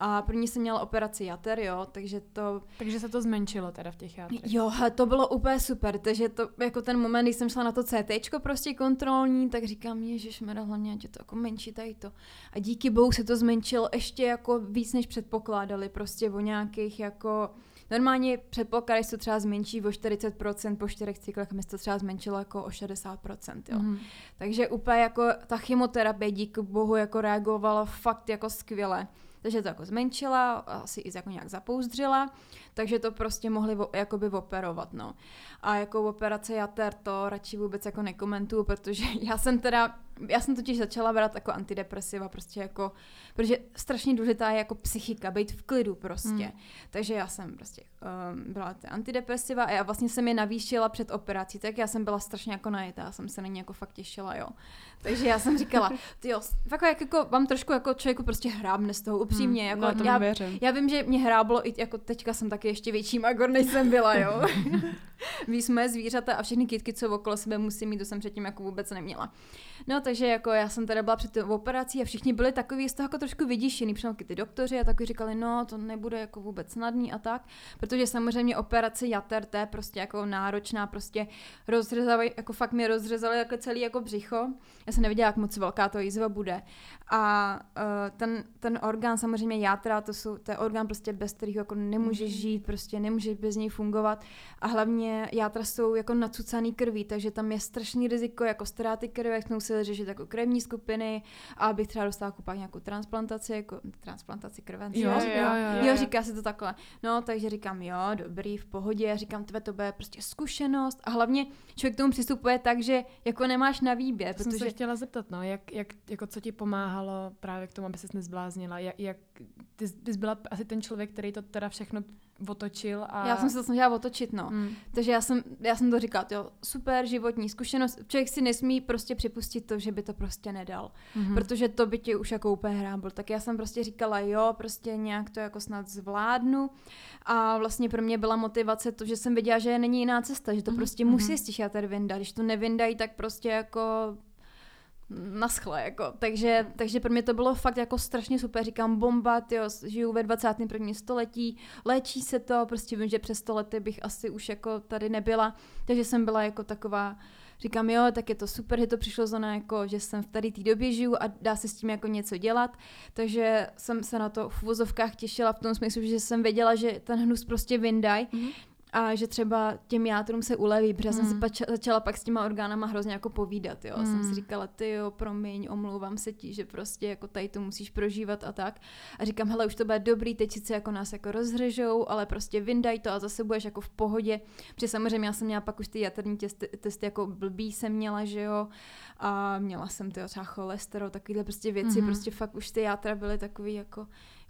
A první jsem měla operaci jater, jo, takže to... Takže se to zmenšilo teda v těch játrech. Jo, to bylo úplně super, takže to jako ten moment, když jsem šla na to CTčko prostě kontrolní, tak říkám, ježišmera, hlavně, že to jako menší tady to. A díky bohu se to zmenšilo ještě jako víc, než předpokládali, prostě o nějakých jako... Normálně předpokládali, že to třeba zmenší o 40%, po 4 cyklech, a mi se to třeba zmenšilo jako o 60%, jo. Mm. Takže úplně jako ta chemoterapie, díky bohu, jako reagovala fakt jako skvěle. Takže to jako zmenšila, asi i jako nějak zapouzdřila, takže to prostě mohli jakoby operovat, no. A jako operace jater to radši vůbec jako nekomentuju, protože já jsem totiž začala brát jako antidepresiva, prostě jako, protože strašně důležitá je jako psychika, být v klidu prostě. Takže já jsem prostě brala ty antidepresiva a já vlastně jsem je navýšila před operací, tak já jsem byla strašně jako najetá, já jsem se na ně jako fakt těšila, jo. Takže já jsem říkala, tyjo, fakt jako vám trošku jako člověku prostě hrábne z toho, upřímně, jako no, já vím, že mě hráblo i jako teďka jsem taky ještě větší magor, než jsem byla, jo. Víš, moje zvířata a všechny kytky, co okolo sebe musím mít, to jsem předtím jako vůbec neměla. No, takže jako já jsem teda byla před tou operací a všichni byli takový z toho jako trošku vyděšený, přemlky ty doktoři a taky říkali, no, to nebude jako vůbec snadný a tak, protože samozřejmě operace jater, to je prostě jako náročná, prostě rozřezali, jako fakt mi rozřezali jako celý jako břicho. Já jsem nevěděla, jak moc velká to jízva bude. A ten orgán samozřejmě játra, to je orgán prostě bez kterého jako nemůžeš žít, prostě nemůžeš bez něj fungovat a hlavně játra jsou jako nacucaný krví, takže tam je strašný riziko jako ztráty krve, jak jsme museli řešit jako krevní skupiny a abych třeba dostala pak nějakou transplantaci, jako transplantaci krve. Jo, říká se to takhle. No, takže říkám, jo, dobrý, v pohodě, říkám, tebe to bude prostě zkušenost a hlavně člověk k tomu přistupuje tak, že jako nemáš na výběr. To jsem se chtěla zeptat, no, jak jako co ti pomáhalo právě k tomu, aby ses nezbláznila, jak ty jsi byla asi ten člověk, který to teda všechno otočil a... Já jsem se to snažila otočit, no. Takže já jsem to říkala, jo, super životní zkušenost, člověk si nesmí prostě připustit to, že by to prostě nedal, protože to by ti už jako úplně hrábl. Tak já jsem prostě říkala, jo, prostě nějak to jako snad zvládnu a vlastně pro mě byla motivace to, že jsem věděla, že není jiná cesta, že to prostě musí stišat a vyndat, když to nevyndají, tak prostě jako... naschle, jako. Takže pro mě to bylo fakt jako strašně super, říkám bomba, tyjo, žiju ve 21. století, léčí se to, prostě vím, že přes 100 lety bych asi už jako tady nebyla, takže jsem byla jako taková, říkám jo, tak je to super, že to přišlo zóna, jako, že jsem v tady té době žiju a dá se s tím jako něco dělat, takže jsem se na to v uvozovkách těšila v tom smyslu, že jsem věděla, že ten hnus prostě vyndaj, a že třeba těm játrům se uleví, protože jsem si začala pak s těma orgánama hrozně jako povídat, jo. Jsem si říkala, tyjo, promiň, omlouvám se ti, že prostě jako tady to musíš prožívat a tak. A říkám, hele, už to bude dobrý, teď sice jako nás jako rozřežou, ale prostě vyndaj to a zase budeš jako v pohodě. Protože samozřejmě já jsem měla pak už ty jaterní testy jako blbý jsem měla, že jo. A měla jsem tyjo, třeba cholesterol, takovýhle prostě věci, prostě fakt už ty játra byly takový jako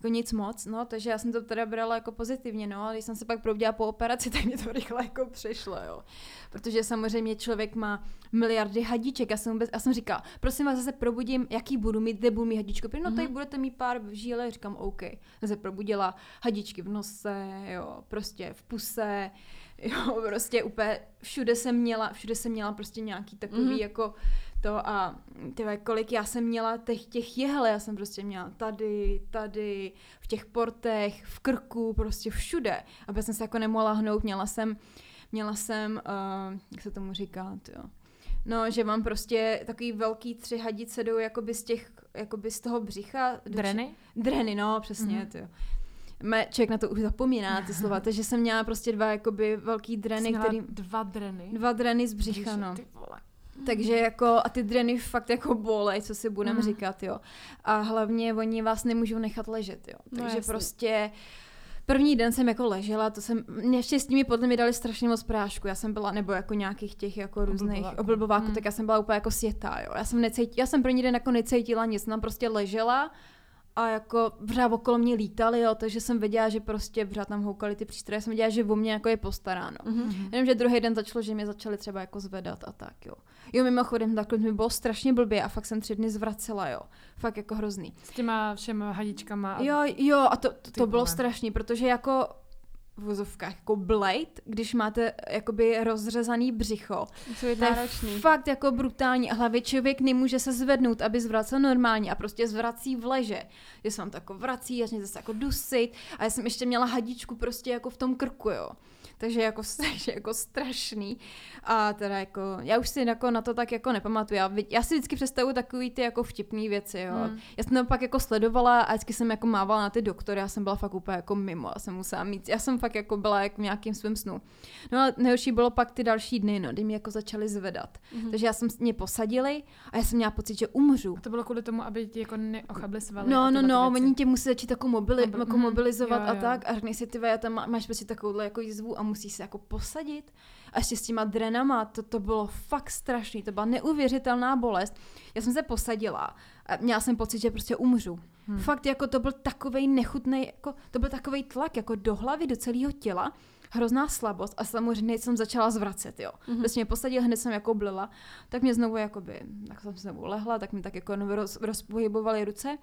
nic moc, no, takže já jsem to teda brala jako pozitivně, no, a když jsem se pak probudila po operaci, tak mě to rychle jako přešlo, jo. Protože samozřejmě člověk má miliardy hadíček, já jsem říkala, prosím vás, zase probudím, jaký budu mít, kde budu mít hadíčko, no tady budete mít pár v žíle, říkám, OK, zase probudila hadíčky v nose, jo, prostě v puse, jo, prostě úplně všude jsem měla prostě nějaký takový jako to a tyhle, kolik já jsem měla těch jehl, já jsem prostě měla tady, v těch portech, v krku, prostě všude. Aby jsem se jako nemohla hnout, měla jsem jak se tomu říká, jo. No, že mám prostě takový velký 3 hadice jdou jakoby z toho břicha. Dreny? Dreny, no, přesně, jo. Člověk na to už zapomíná ty slova, takže jsem měla prostě 2 jakoby velký dreny, který... 2 dreny? 2 dreny z břicha, no. Ty vole. Takže jako, a ty dreny fakt jako bolej, co si budeme říkat, jo. A hlavně oni vás nemůžou nechat ležet, jo. Takže no, prostě První den jsem jako ležela, to jsem, mě ještě s nimi podle mě dali strašně moc prášku, já jsem byla, nebo jako nějakých těch jako různých oblbováků, tak já jsem byla úplně jako světá, jo. Já jsem první den jako necítila nic, tam prostě ležela a jako vřád okolo mě lítali, jo, takže jsem věděla, že prostě vřád tam houkali ty přístroje, jsem věděla, že o mě jako je postaráno. Mm-hmm. Jenomže druhý den začalo, že mě začali třeba jako zvedat a tak, jo. Jo, mimochodem takhle mi bylo strašně blbě a fakt jsem 3 dny zvracela, jo. Fakt jako hrozný. S těma všema hadičkama. A... Jo, a to bylo strašný, protože jako v vozovkách, jako blade, když máte jakoby rozřezaný břicho. To je náročný. Fakt jako brutální. A hlavě člověk nemůže se zvednout, aby zvracel normálně a prostě zvrací v leže. Že se vám to jako vrací, začne zase jako dusit a já jsem ještě měla hadičku prostě jako v tom krku, jo. Takže jako strašný. A teda jako, já už si jako na to tak jako nepamatuju. Já si vždycky představuju takový ty jako vtipný věci, jo. Já jsem pak jako sledovala a vždycky jsem jako mávala na ty doktory, já jsem byla fakt úplně jako mimo, já jsem musela mít, já jsem fakt jako byla jako v nějakým svém snu. No a nejhorší bylo pak ty další dny, no, kdy mě jako začaly zvedat. Mm-hmm. Takže já jsem mě posadili a já jsem měla pocit, že umřu. A to bylo kvůli tomu, aby ti jako neochabli svaly. No, oni tě musí začít jako mobilizovat jo. A tak. A řekni si, ty já tam máš prostě takovouhle jako jizvu a musí se jako posadit. A ještě s těma drenama, to bylo fakt strašný, to byla neuvěřitelná bolest. Já jsem se posadila a měla jsem pocit, že prostě umřu. Fakt jako to byl takovej nechutnej, jako to byl takovej tlak jako do hlavy, do celého těla, hrozná slabost a samozřejmě jsem začala zvracet, jo. Prostě mě posadil, hned jsem jako blila, tak mě znovu jakoby, tak jsem se znovu lehla, tak mi tak jako rozpohybovaly ruce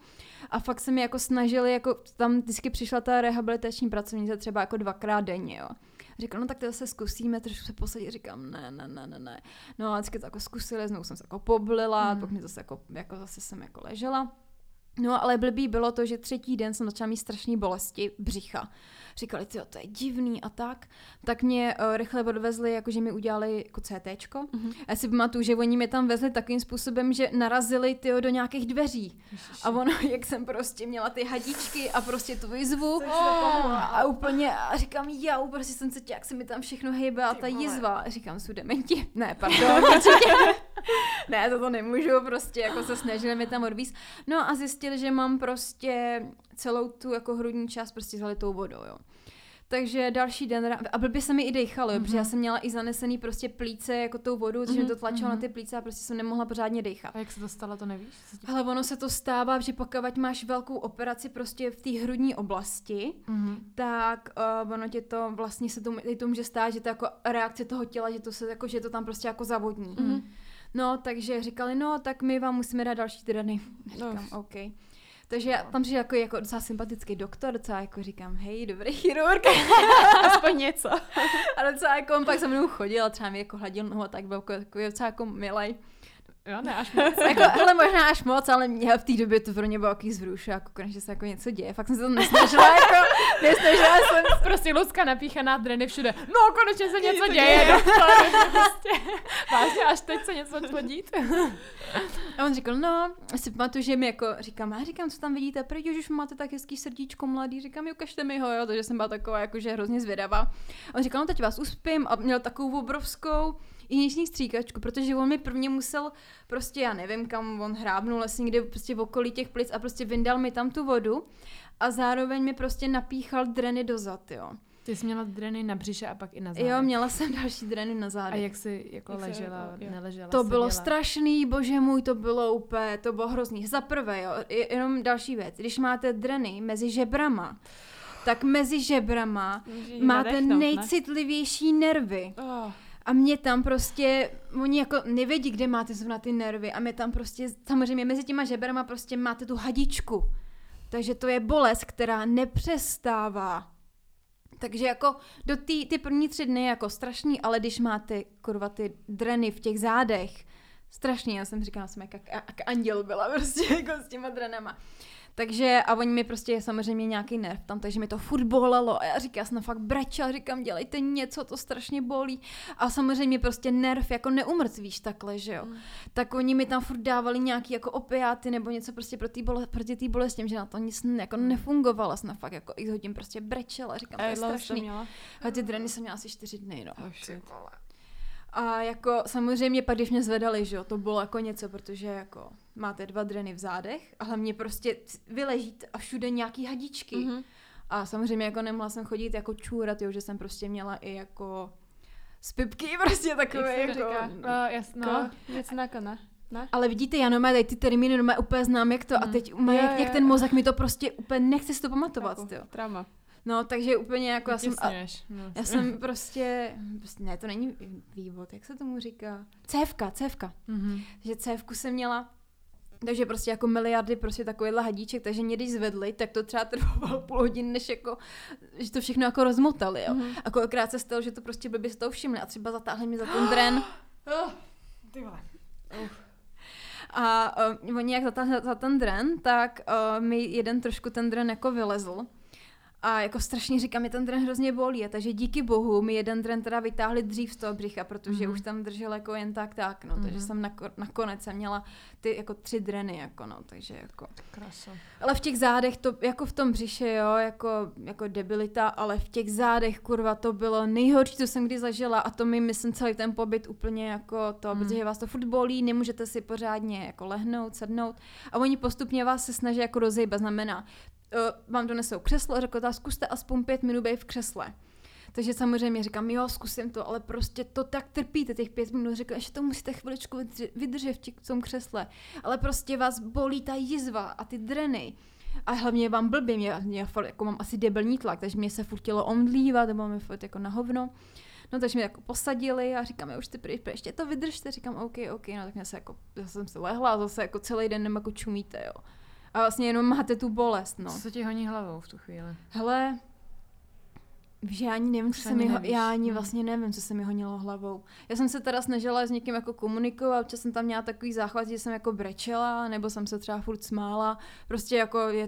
a fakt se mi jako snažili, jako tam vždycky přišla ta rehabilitační pracovnice třeba jako 2krát denně, jo. Říkám, no tak to se zkusíme, trošku se posadit, říkám, ne. No a vždycky to jako zkusili, znovu jsem se jako poblila, pak mi zase jako zase jsem jako ležela. No ale blbý bylo to, že 3. den jsem začala mít strašný bolesti břicha. Říkali, tyjo, to je divný a tak. Tak mě rychle odvezli, jakože mi udělali jako CTčko. Já si pamatuju, že oni mě tam vezli takovým způsobem, že narazili tyjo do nějakých dveří. Ježiši. A ono, jak jsem prostě měla ty hadičky a prostě tu jizvu. A úplně, a říkám, jau, prostě jsem se jak se mi tam všechno hejbe a ta jizva. A říkám, jsou dementi. Ne, pardon, ne, to nemůžu, prostě jako se snažili mi tam odvíst. No a zjistili, že mám prostě celou tu jako hrudní část prostě zalitou vodou, jo. Takže další den, a blbě se mi i dejchalo, protože já jsem měla i zanesený prostě plíce jako tou vodu, takže mi to tlačilo na ty plíce a prostě jsem nemohla pořádně dejchat. A jak se to stalo, to nevíš? Ale ono se to stává, že pokud máš velkou operaci prostě v té hrudní oblasti, tak ono tě to vlastně se to může stát, že to jako reakce toho těla, že to se jako, že to tam prostě jako zavodní. No, takže říkali, no, tak my vám musíme dát další dny. Říkám, no. OK. Takže já tam říkám, jako docela sympatický doktor, docela jako říkám, hej, dobrý chirurg. Aspoň něco. A docela jako on pak se mnou chodil a třeba mi jako hladil nohu a tak byl docela jako milej. Jo, ne, až moc. Hele, možná až moc, ale v té době to pro mě bylo jaký zvrůš, jako konečně se jako něco děje. Fakt jsem se to nesnažila jsem. Prostě Lucka napíchaná, dreny všude. No, konečně se něco děje. Vážně, až teď se něco odhodit. A on říkal, no, si pamatuju, že mi jako říkám, co tam vidíte, proč už máte tak hezký srdíčko mladý, říkám, ukažte mi ho, jo, takže jsem byla taková, jakože hrozně zvědavá. A on říkal, no, teď vás uspím a měl takovou obrovskou jiniční stříkačku, protože on mi prvně musel prostě, já nevím, kam on hrábnul asi někde prostě v okolí těch plic a prostě vyndal mi tam tu vodu a zároveň mi prostě napíchal dreny dozad, jo. Ty jsi měla dreny na břiše a pak i na zádech. Jo, měla jsem další dreny na zádech. A jak jsi jako neležela? To bylo strašný, bože můj, to bylo úplně, to bylo hrozný. Za prvé, jo, jenom další věc, když máte dreny mezi žebrama, tak mezi žebrama máte nejcitlivější nervy. Oh. A mě tam prostě, oni jako nevědí, kde máte zrovna ty nervy a mě tam prostě, samozřejmě mezi těma žeberama prostě máte tu hadičku. Takže to je bolest, která nepřestává. Takže jako do ty první 3 dny jako strašný, ale když máte kurva ty dreny v těch zádech, strašný, já jsem říkala, jsem jak anděl byla prostě jako s těma drenama. Takže a oni mi prostě samozřejmě nějaký nerv tam, takže mi to furt bolelo a já říkám, já jsem fakt brečela, říkám, dělejte něco, to strašně bolí a samozřejmě prostě nerv jako neumrtvíš takhle, že jo. Tak oni mi tam furt dávali nějaký jako opiáty nebo něco prostě proti té bolesti, že na to nic jako nefungovalo, já jsem fakt jako x hodin prostě brečela, říkám, to je strašný. A ty dreny jsem měla asi 4 dny, no. A jako samozřejmě pak, když mě zvedali, že jo, to bylo jako něco, protože jako máte 2 dreny v zádech, ale mě prostě vyleží a všude nějaký hadičky. A samozřejmě jako nemohla jsem chodit jako čůrat, jo, že jsem prostě měla i jako spipky prostě takové, jak jako... jasno, věc nákona. Ne? Ale vidíte, já normálně ty termíny normálně úplně znám, jak to a teď umá, jak ten mozek mi to prostě úplně nechce si to pamatovat. Trauma. No, takže úplně jako já jsem prostě ne, to není vývod, jak se tomu říká? Cévka. Mm-hmm. Takže cévku jsem měla, takže prostě jako miliardy prostě takovýhle hadíček, takže mě když zvedli, tak to třeba trvalo půl hodiny, než jako, že to všechno jako rozmotali, jo. Mm-hmm. A kolikrát se stalo, že to prostě blbě se toho všimli a třeba zatáhli mě za ten dren. Ty vole. A oni jak za ten dren, tak mi jeden trošku ten dren jako vylezl. A jako strašně říkám, mě ten dren hrozně bolí, takže díky bohu mi jeden dren teda vytáhli dřív z toho břicha, protože už tam držel jako jen tak, no, takže jsem nakonec jsem měla ty jako 3 dreny, jako no, takže jako. Kraso. Ale v těch zádech to, jako v tom břiše, jo, jako debilita, ale v těch zádech, kurva, to bylo nejhorší, co jsem kdy zažila a to mi myslím celý ten pobyt úplně jako to, protože vás to furt bolí, nemůžete si pořádně jako lehnout, sednout a oni postupně vás se snaží jako rozejbat, znamená, vám donesou křeslo a řekl, zkuste aspoň 5 minut být v křesle. Takže samozřejmě říkám, jo, zkusím to, ale prostě to tak trpíte těch 5 minut. Řekl, že to musíte chviličku vydržet v tom křesle. Ale prostě vás bolí ta jizva a ty dreny. A hlavně vám blbě, mě jako mám asi debilní tlak, takže mě se furt tělo omdlívá, to bylo mi furt jako na hovno. No takže mě jako posadili a říkám, já už ty pryč, ještě to vydržte. Říkám, OK, no tak mě se jako, zase jsem se lehla a zase jako celý den jako čumíte, jo. A vlastně jenom máte tu bolest, no. Co se ti honí hlavou v tu chvíli? Hele, že já ani vlastně nevím, co se mi honilo hlavou. Já jsem se teda snažila s někým jako komunikovat, občas jsem tam měla takový záchvat, že jsem jako brečela, nebo jsem se třeba furt smála. Prostě jako je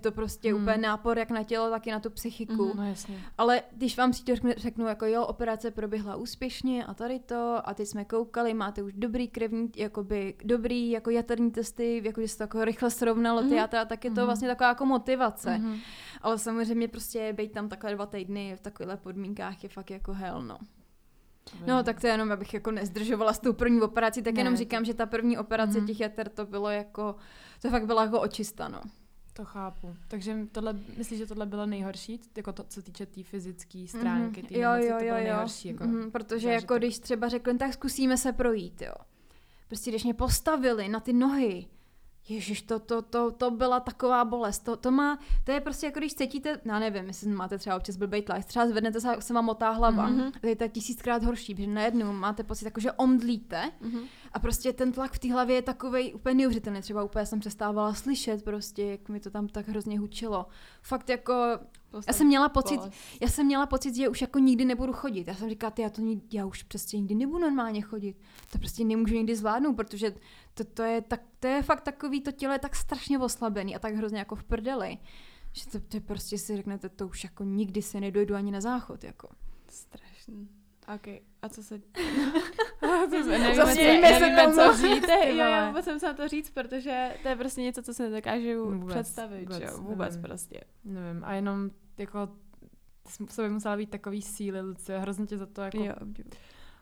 to prostě úplně nápor jak na tělo, tak i na tu psychiku. No jasně. Ale když vám přijde řeknu jako jo, operace proběhla úspěšně a tady to a teď jsme koukali, máte už dobrý krevní, jakoby dobrý jako jaterní testy, jakože se to jako rychle srovnalo ty játra, tak je to vlastně taková jako motivace. Ale samozřejmě prostě být tam takhle 2 týdny v takovýchhle podmínkách je fakt jako hell, no. No tak to je jenom, abych jako nezdržovala s tou první operací, tak ne, jenom říkám, že ta první operace těch jater to bylo jako, to fakt byla jako očista, no. To chápu. Takže tohle, myslíš, že tohle bylo nejhorší, jako to, co týče té tý fyzické stránky, ty nemoci, to bylo nejhorší? Jako protože jako když třeba řekli, tak zkusíme se projít, jo. Prostě když mě postavili na ty nohy, ježiš, to byla taková bolest, to je prostě jako když cítíte, já nevím, jestli máte třeba občas blbej tlak, třeba zvednete se vám motá hlava, to je tak 1000krát horší, protože najednou máte pocit jako, že omdlíte a prostě ten tlak v té hlavě je takovej úplně neuvěřitelný, třeba úplně jsem přestávala slyšet prostě, jak mi to tam tak hrozně hučilo, fakt jako... Já jsem měla pocit, že už jako nikdy nebudu chodit. Já jsem říkala, já už přesně nikdy nebudu normálně chodit. To prostě nemůžu nikdy zvládnout, protože to je fakt takový, to tělo je tak strašně oslabený a tak hrozně jako v prdeli, že to prostě si řeknete, to už jako nikdy se nedojdu ani na záchod, jako. Strašný. Okay. A co se... nevíme, co říte. Já vůbec jsem se na to říct, protože to je prostě něco, co se nedokážu představit. Vůbec prostě. Nevím. A jenom jako v sobě musela být takový síly, Lucie. Hrozně tě za to jako... Jo,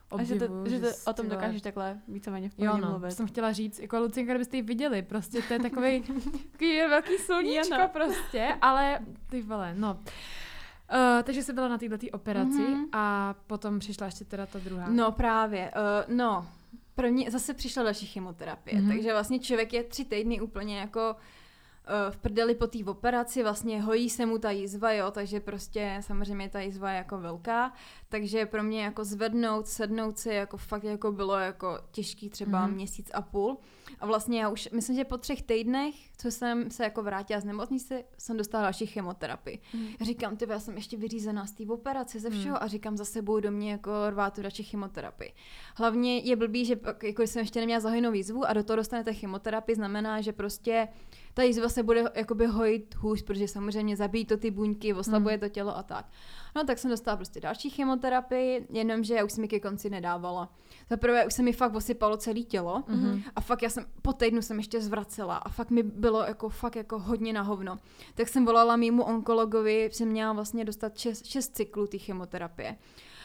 obdivu, že o tom dokážeš takhle víceméně v pohodě mluvit. Jo, jsem chtěla říct, jako Lucinka, kdybyste ji viděli, prostě to je takový velký sluníčko prostě, ale ty vole, no... takže jsi byla na této operaci a potom přišla ještě teda ta druhá. No právě, první zase přišla další chemoterapie, takže vlastně člověk je 3 týdny úplně jako v prdeli po té operaci, vlastně hojí se mu ta jizva, jo, takže prostě samozřejmě ta jizva je jako velká, takže pro mě jako zvednout, sednout si jako fakt jako bylo jako těžký třeba měsíc a půl. A vlastně já už, myslím, že po 3 týdnech, co jsem se jako vrátila z nemocnice, jsem dostala další chemoterapii. Říkám, já jsem ještě vyřízená z té operace, ze všeho a říkám, za sebou do mě jako rvátu radši chemoterapii. Hlavně je blbý, že jako jsem ještě neměla zahojenou výzvu a do toho dostanete chemoterapii, znamená, že prostě ta jízva se bude jakoby hojit hůř, protože samozřejmě zabíjí to ty buňky, oslabuje to tělo a tak. No tak jsem dostala prostě další chemoterapii, jenomže já už jsem ji ke konci nedávala. Za prvé už se mi fakt osypalo celé tělo a fakt já jsem po týdnu jsem ještě zvracela a fakt mi bylo jako fakt jako hodně na hovno. Tak jsem volala mému onkologovi, jsem měla vlastně dostat 6 cyklů té chemoterapie.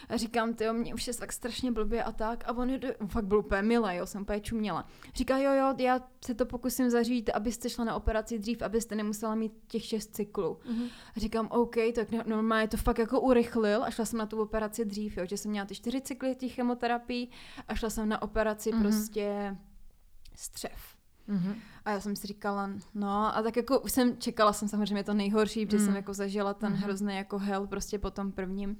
A říkám, tyjo, mě už je tak strašně blbě a tak. A on fakt byl úplně milý, jo, jsem úplně čuměla. Říká, jo, já se to pokusím zařídit, abyste šla na operaci dřív, abyste nemusela mít těch 6 cyklů. Mm-hmm. A říkám, OK, tak normálně to fakt jako urychlil a šla jsem na tu operaci dřív, jo, že jsem měla ty 4 cykly těch chemoterapií a šla jsem na operaci prostě střev. Mm-hmm. A já jsem si říkala, no a tak jako už jsem čekala, jsem samozřejmě to nejhorší, protože jsem jako zažila ten hrozný jako hell prostě po tom prvním.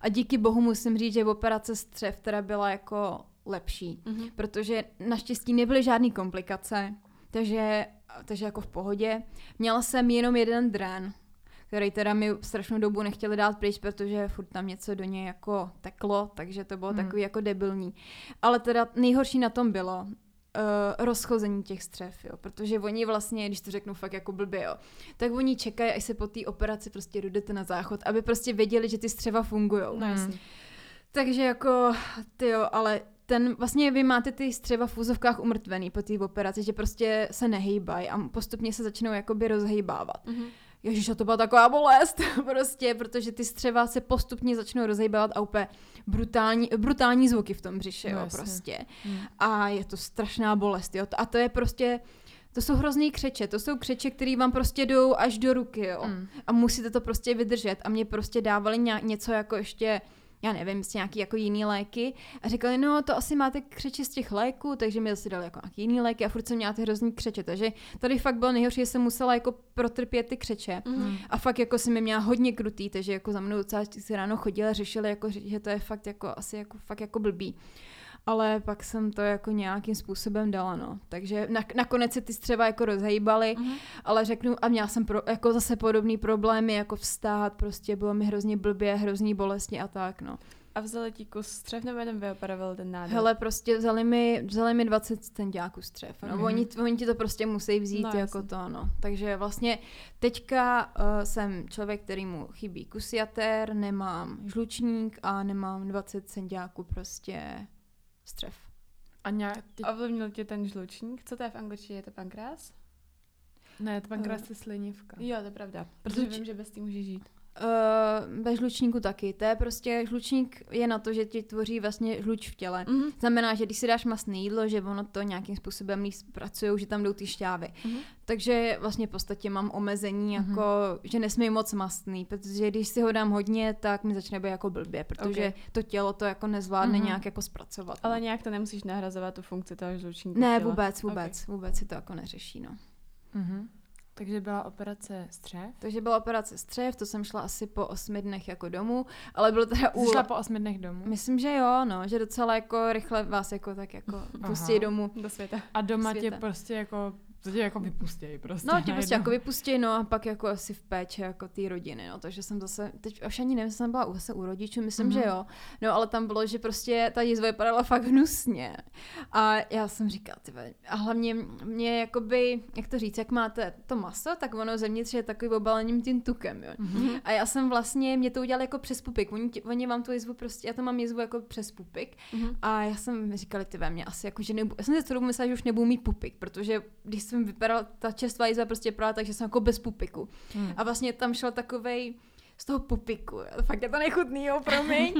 A díky bohu musím říct, že operace střev teda byla jako lepší, protože naštěstí nebyly žádný komplikace, takže jako v pohodě. Měla jsem jenom jeden drén, který teda mi strašnou dobu nechtěli dát pryč, protože furt tam něco do něj jako teklo, takže to bylo takový jako debilní. Ale teda nejhorší na tom bylo rozchození těch střev, jo, protože oni vlastně, když to řeknu fakt jako blbě, jo, tak oni čekají, až se po té operaci prostě dojdete na záchod, aby prostě věděli, že ty střeva fungujou. Takže jako, tyjo, ale ten, vlastně vy máte ty střeva v úzovkách umrtvený po té operaci, že prostě se nehýbají a postupně se začnou jakoby rozhýbávat. Mm-hmm. Ježiš, to byla taková bolest, prostě, protože ty střeva se postupně začnou rozhýbávat a úplně brutální zvuky v tom břiše, no, jo, prostě. A je to strašná bolest, jo. A to je prostě, to jsou hrozný křeče, to jsou křeče, které vám prostě jdou až do ruky, jo. A musíte to prostě vydržet a mě prostě dávali něco jako ještě, já nevím, z nějaký jako jiný léky a říkali, no to asi máte křeče z těch léků, takže mi zase dali jako nějaký jiný léky a furt jsem měla ty hrozný křeče, takže tady fakt bylo nejhorší, že jsem musela jako protrpět ty křeče a fakt jako jsem je měla hodně krutý, takže jako za mnou docela si ráno chodila, řešila jako, že to je fakt jako asi jako fakt jako blbý. Ale pak jsem to jako nějakým způsobem dala, no. Takže nakonec se ty střeva jako rozhejbaly, ale řeknu, a měla jsem jako zase podobný problémy, jako vstát, prostě bylo mi hrozně blbě, hrozný bolestně a tak, no. A vzali ti kus střev nebo jenom vyoperoval ten nádor? Hele, prostě vzali mi 20 centiáků střev, no. Oni ti to prostě musí vzít, no, jako jasný. To, no. Takže vlastně teďka jsem člověk, kterýmu chybí kus jater, nemám žlučník a nemám 20 centiáků prostě střev. A nějak ovlivnil tě ten žlučník? Co to je v angličtině? Je to pankreas? Ne, to pankreas je slinivka. Jo, to je pravda. Protože vím, že bez tý může žít. Bez žlučníku taky. To je prostě, žlučník je na to, že ti tvoří vlastně žluč v těle. Znamená, že když si dáš mastné jídlo, že ono to nějakým způsobem líp zpracujou, že tam jdou ty šťávy. Takže vlastně v podstatě mám omezení, jako, že nesmím moc mastný, protože když si ho dám hodně, tak mi začne být jako blbě, protože to tělo to jako nezvládne nějak jako zpracovat. Ale nějak to nemusíš nahrazovat tu funkci toho žlučníku. Ne, vůbec, okay. Vůbec si to jako neřeší, no. Takže byla operace střev? Takže byla operace střev, to jsem šla asi po 8 dnech jako domů, ale bylo teda úle. Jsi šla po 8 dnech domů? Myslím, že jo, no, že docela jako rychle vás jako tak jako pustí domů. Do světa. A doma tě prostě jako, to tě jako vypustějí prostě. No, tě prostě jako vypustějí, no a pak jako asi v péči jako té rodiny, no, takže jsem zase, teď už ani nevím, jsem byla zase u rodičů, myslím, že jo, no, ale tam bylo, že prostě ta jízva vypadala fakt hnusně a já jsem říkala, tyve, a hlavně mě jakoby, jak to říct, jak máte to maso, tak ono zevnitř je takovým obalením tím tukem, jo. A já jsem vlastně, mě to udělali jako přes pupik, oni vám tu jizvu prostě, já to mám jizvu jako přes pupik a já jsem říkala, tyve, mě asi jako, že já jsem se myslela, že už nebudu mít pupik, protože když jsem vypadala, ta čerstvá jízva prostě právě, takže jsem jako bez pupiku. A vlastně tam šel takovej z toho pupiku, fakt je to nechutný, jo, promiň,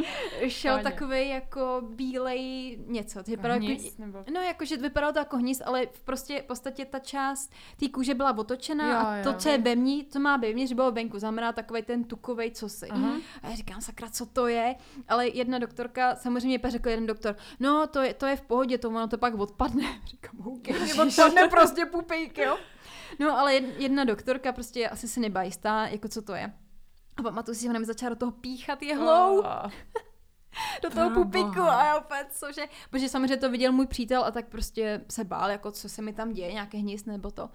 šel takovej jako bílej něco. Hnis, jako, no, jakože vypadalo to jako hnis, ale prostě v podstatě ta část té kůže byla otočená a to, co je bevní, to má bevnitř, bylo venku, znamená takovej ten tukovej cosi. A já říkám, sakra, co to je? Ale jedna doktorka, samozřejmě řekl jeden doktor, no, to je v pohodě, to ono to pak odpadne. Říkám, OK, odpadne prostě pupík, jo. No, ale jedna doktorka prostě asi se nebyla jistá, jako co to je. A pamatuju si, že ona mi začala do toho píchat jehlou. Do toho pupiku a já opět, cože. Protože samozřejmě to viděl můj přítel a tak prostě se bál, jako co se mi tam děje, nějaké hnis nebo to.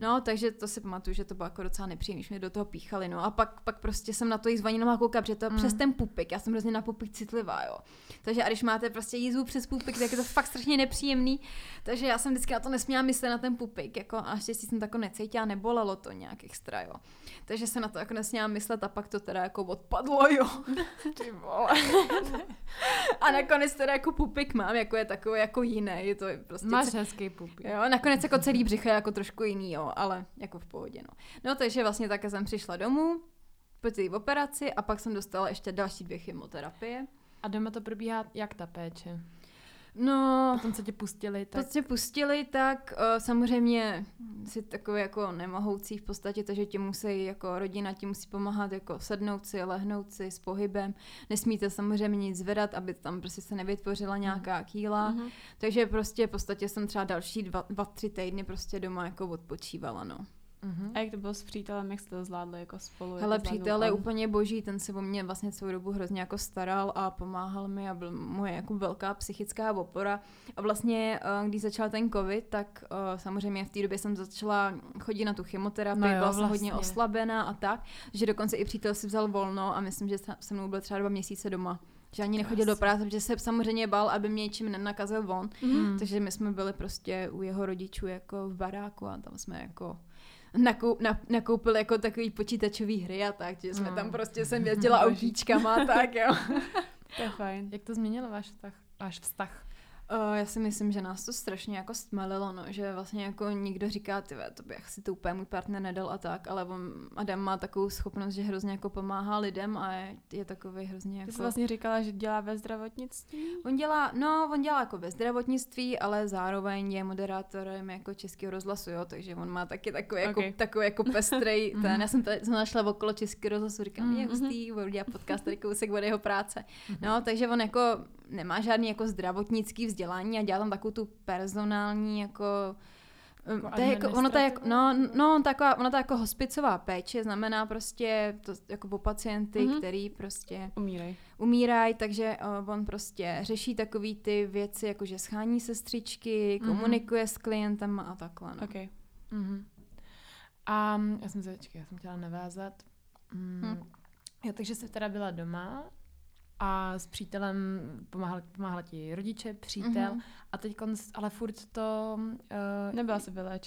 No, takže to si pamatuju, že to bylo jako docela nepříjemný, že mě do toho píchali. No a pak prostě jsem na to jízvaní na koukám, protože to přes ten pupik, já jsem hrozně na pupik citlivá, jo. Takže a když máte prostě jízvu přes pupik, tak je to fakt strašně nepříjemný. Takže já jsem vždycky na to nesměla myslet, na ten pupik, jako a štěstí jsem to jako necítila, nebolelo to nějak extra, jo. Takže se na to jako nesměla myslet a pak to teda jako odpadlo, jo. Ty vole. A nakonec teda jako pupik mám, jako je takový jako jiný, je to prostě... Máš hezký pupik. Jo, nakonec jako celý břicho je jako trošku jiný, jo, ale jako v pohodě, no. No, takže vlastně také jsem přišla domů po té operaci a pak jsem dostala ještě další 2 chemoterapie. A doma to probíhá jak ta péče? No, potom se tě pustili, tak... Potom se pustili, tak samozřejmě si takový jako nemohoucí v podstatě, takže ti musí jako rodina ti musí pomáhat jako sednout si, lehnout si s pohybem. Nesmíte samozřejmě nic zvedat, aby tam prostě se nevytvořila nějaká kýla. Mm-hmm. Takže prostě v podstatě jsem třeba další 2-3 týdny prostě doma jako odpočívala, no. Uhum. A jak to bylo s přítelem, jak jste to zvládli jako spolu? Hele, jako přítel je úplně boží, ten se o mě vlastně celou dobu hrozně jako staral a pomáhal mi a byl moje jako velká psychická opora. A vlastně, když začal ten covid, tak samozřejmě v té době jsem začala chodit na tu chemoterapii, no jo, byla vlastně jsem hodně oslabená a tak, že dokonce i přítel si vzal volno a myslím, že se mnou byl třeba 2 měsíce doma. Že ani nechodil do práce, protože se samozřejmě bál, aby mě něčím nenakazil on. Mm. Takže my jsme byli prostě u jeho rodičů jako v baráku a tam jsme jako nakoupili jako takový počítačový hry a tak, že jsme tam prostě jsem jezdila autíčkama, tak jo. To je fajn. Jak to změnilo váš vztah? Já si myslím, že nás to strašně jako stmelilo, no, že vlastně jako nikdo říká, tyve, to bych si to úplně můj partner nedal a tak, ale on, Adam má takovou schopnost, že hrozně jako pomáhá lidem a je takovej hrozně jako... Ty jsi vlastně říkala, že dělá ve zdravotnictví? On dělá jako ve zdravotnictví, ale zároveň je moderátorem jako Českého rozhlasu, jo, takže on má taky takový jako pestrej, ten, já jsem to našla okolo Českého rozhlasu, říkám, je hustý, udělá podcast, tady kousek od jeho práce, no, takže on jako nemá žádný jako zdravotnický vzdělání a dělá tam takovou tu personální jako taková hospicová péče, znamená prostě to jako o pacienty, který prostě umírají, takže on prostě řeší takový ty věci, jako že schání sestřičky, komunikuje s klientama a takhle. No. Okay. A já jsem chtěla navázat. Jo, takže jsi teda byla doma a s přítelem pomáhala ti rodiče, přítel a teď ale furt to...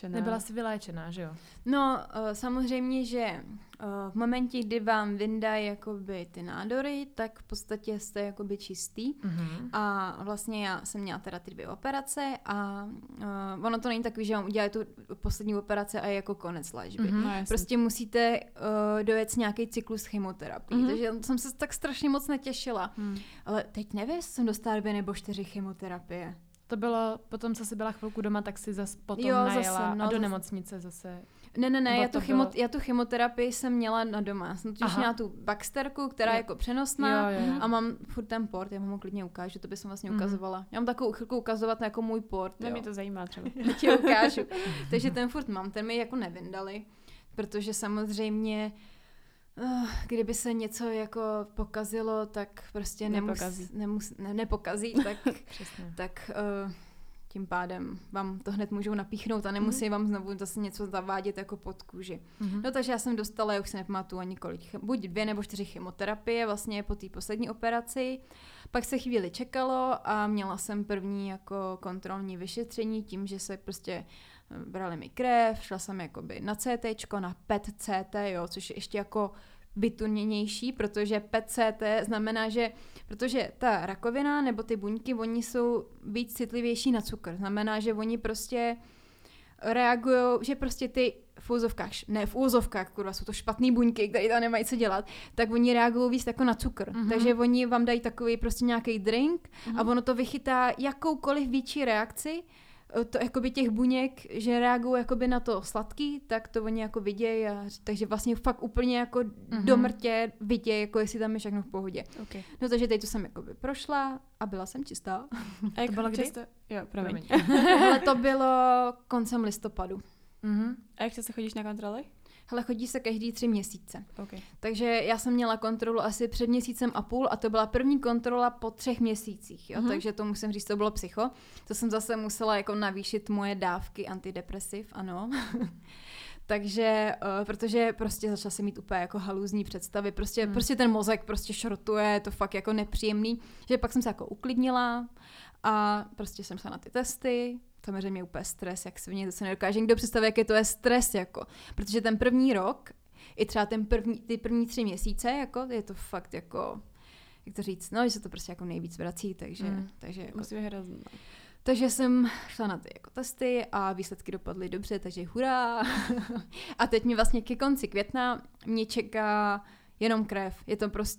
Nebyla jsi vyléčená, že jo? No, samozřejmě, že v momentě, kdy vám vyndají jakoby ty nádory, tak v podstatě jste jakoby čistý. A vlastně já jsem měla teda ty 2 operace a ono to není takový, že vám udělají tu poslední operaci a je jako konec léčby. Prostě musíte dojet s nějaký cyklus chemoterapii. Takže jsem se tak strašně moc netěšila. Ale teď nevím, jsem dostala 2 nebo 4 chemoterapie. To bylo, potom co jsi byla chvilku doma, tak si zase potom najela a do nemocnice zase. Ne, já tu chemoterapii jsem měla na doma. Já jsem totiž měla tu Baxterku, která je jako přenosná a mám furt ten port, já vám ho klidně ukážu, to by jsem vlastně ukazovala. Já mám takovou chvilku ukazovat jako můj port. Mě to zajímá třeba. Ti ukážu. Takže ten furt mám, ten mi jako nevyndali, protože samozřejmě kdyby se něco jako pokazilo, tak prostě nepokazí, tak tím pádem vám to hned můžou napíchnout a nemusí vám znovu zase něco zavádět jako pod kůži. No takže já jsem dostala, já už se nepamatuju ani kolik, buď 2 nebo 4 chemoterapie vlastně po té poslední operaci. Pak se chvíli čekalo a měla jsem první jako kontrolní vyšetření tím, že se prostě brali mi krev, šla jsem jakoby na CTčko, na PET-CT, jo, což je ještě jako vytuněnější, protože PET-CT znamená, že protože ta rakovina nebo ty buňky, oni jsou víc citlivější na cukr. Znamená, že oni prostě reagují, že prostě ty v úzovkách, kurva, jsou to špatný buňky, které tam nemají co dělat, tak oni reagují víc jako na cukr. Takže oni vám dají takový prostě nějaký drink a ono to vychytá jakoukoliv větší reakci, to jakoby těch buněk, že reagují jakoby na to sladký, tak to oni jako vidějí, takže vlastně fakt úplně jako do mrtě vidějí, jako jestli tam je všechno v pohodě. Okay. No takže teď to jsem jakoby prošla a byla jsem čistá. A jak to bylo kdy? Jo, promiň. Ale to bylo koncem listopadu. A jak se chodíš na kontroly? Hele, chodí se každý 3 měsíce. Okay. Takže já jsem měla kontrolu asi před 1,5 měsíce a to byla první kontrola po 3 měsících. Jo? Takže to musím říct, to bylo psycho. To jsem zase musela jako navýšit moje dávky antidepresiv, ano. Takže, protože prostě začala se mít úplně jako haluzní představy, prostě ten mozek prostě šrotuje, je to fakt jako nepříjemný, že pak jsem se jako uklidnila a prostě jsem šla na ty testy. Samozřejmě úplně stres, jak se mě to se nedokáže nikdo představit, jak je to je stres, jako. Protože ten první rok, i třeba ty první 3 měsíce, jako, je to fakt jako, jak to říct, no, že se to prostě jako nejvíc vrací, takže jako, musím hrozně. Takže jsem šla na ty jako testy a výsledky dopadly dobře, takže hurá. A teď mi vlastně ke konci května mě čeká jenom krev.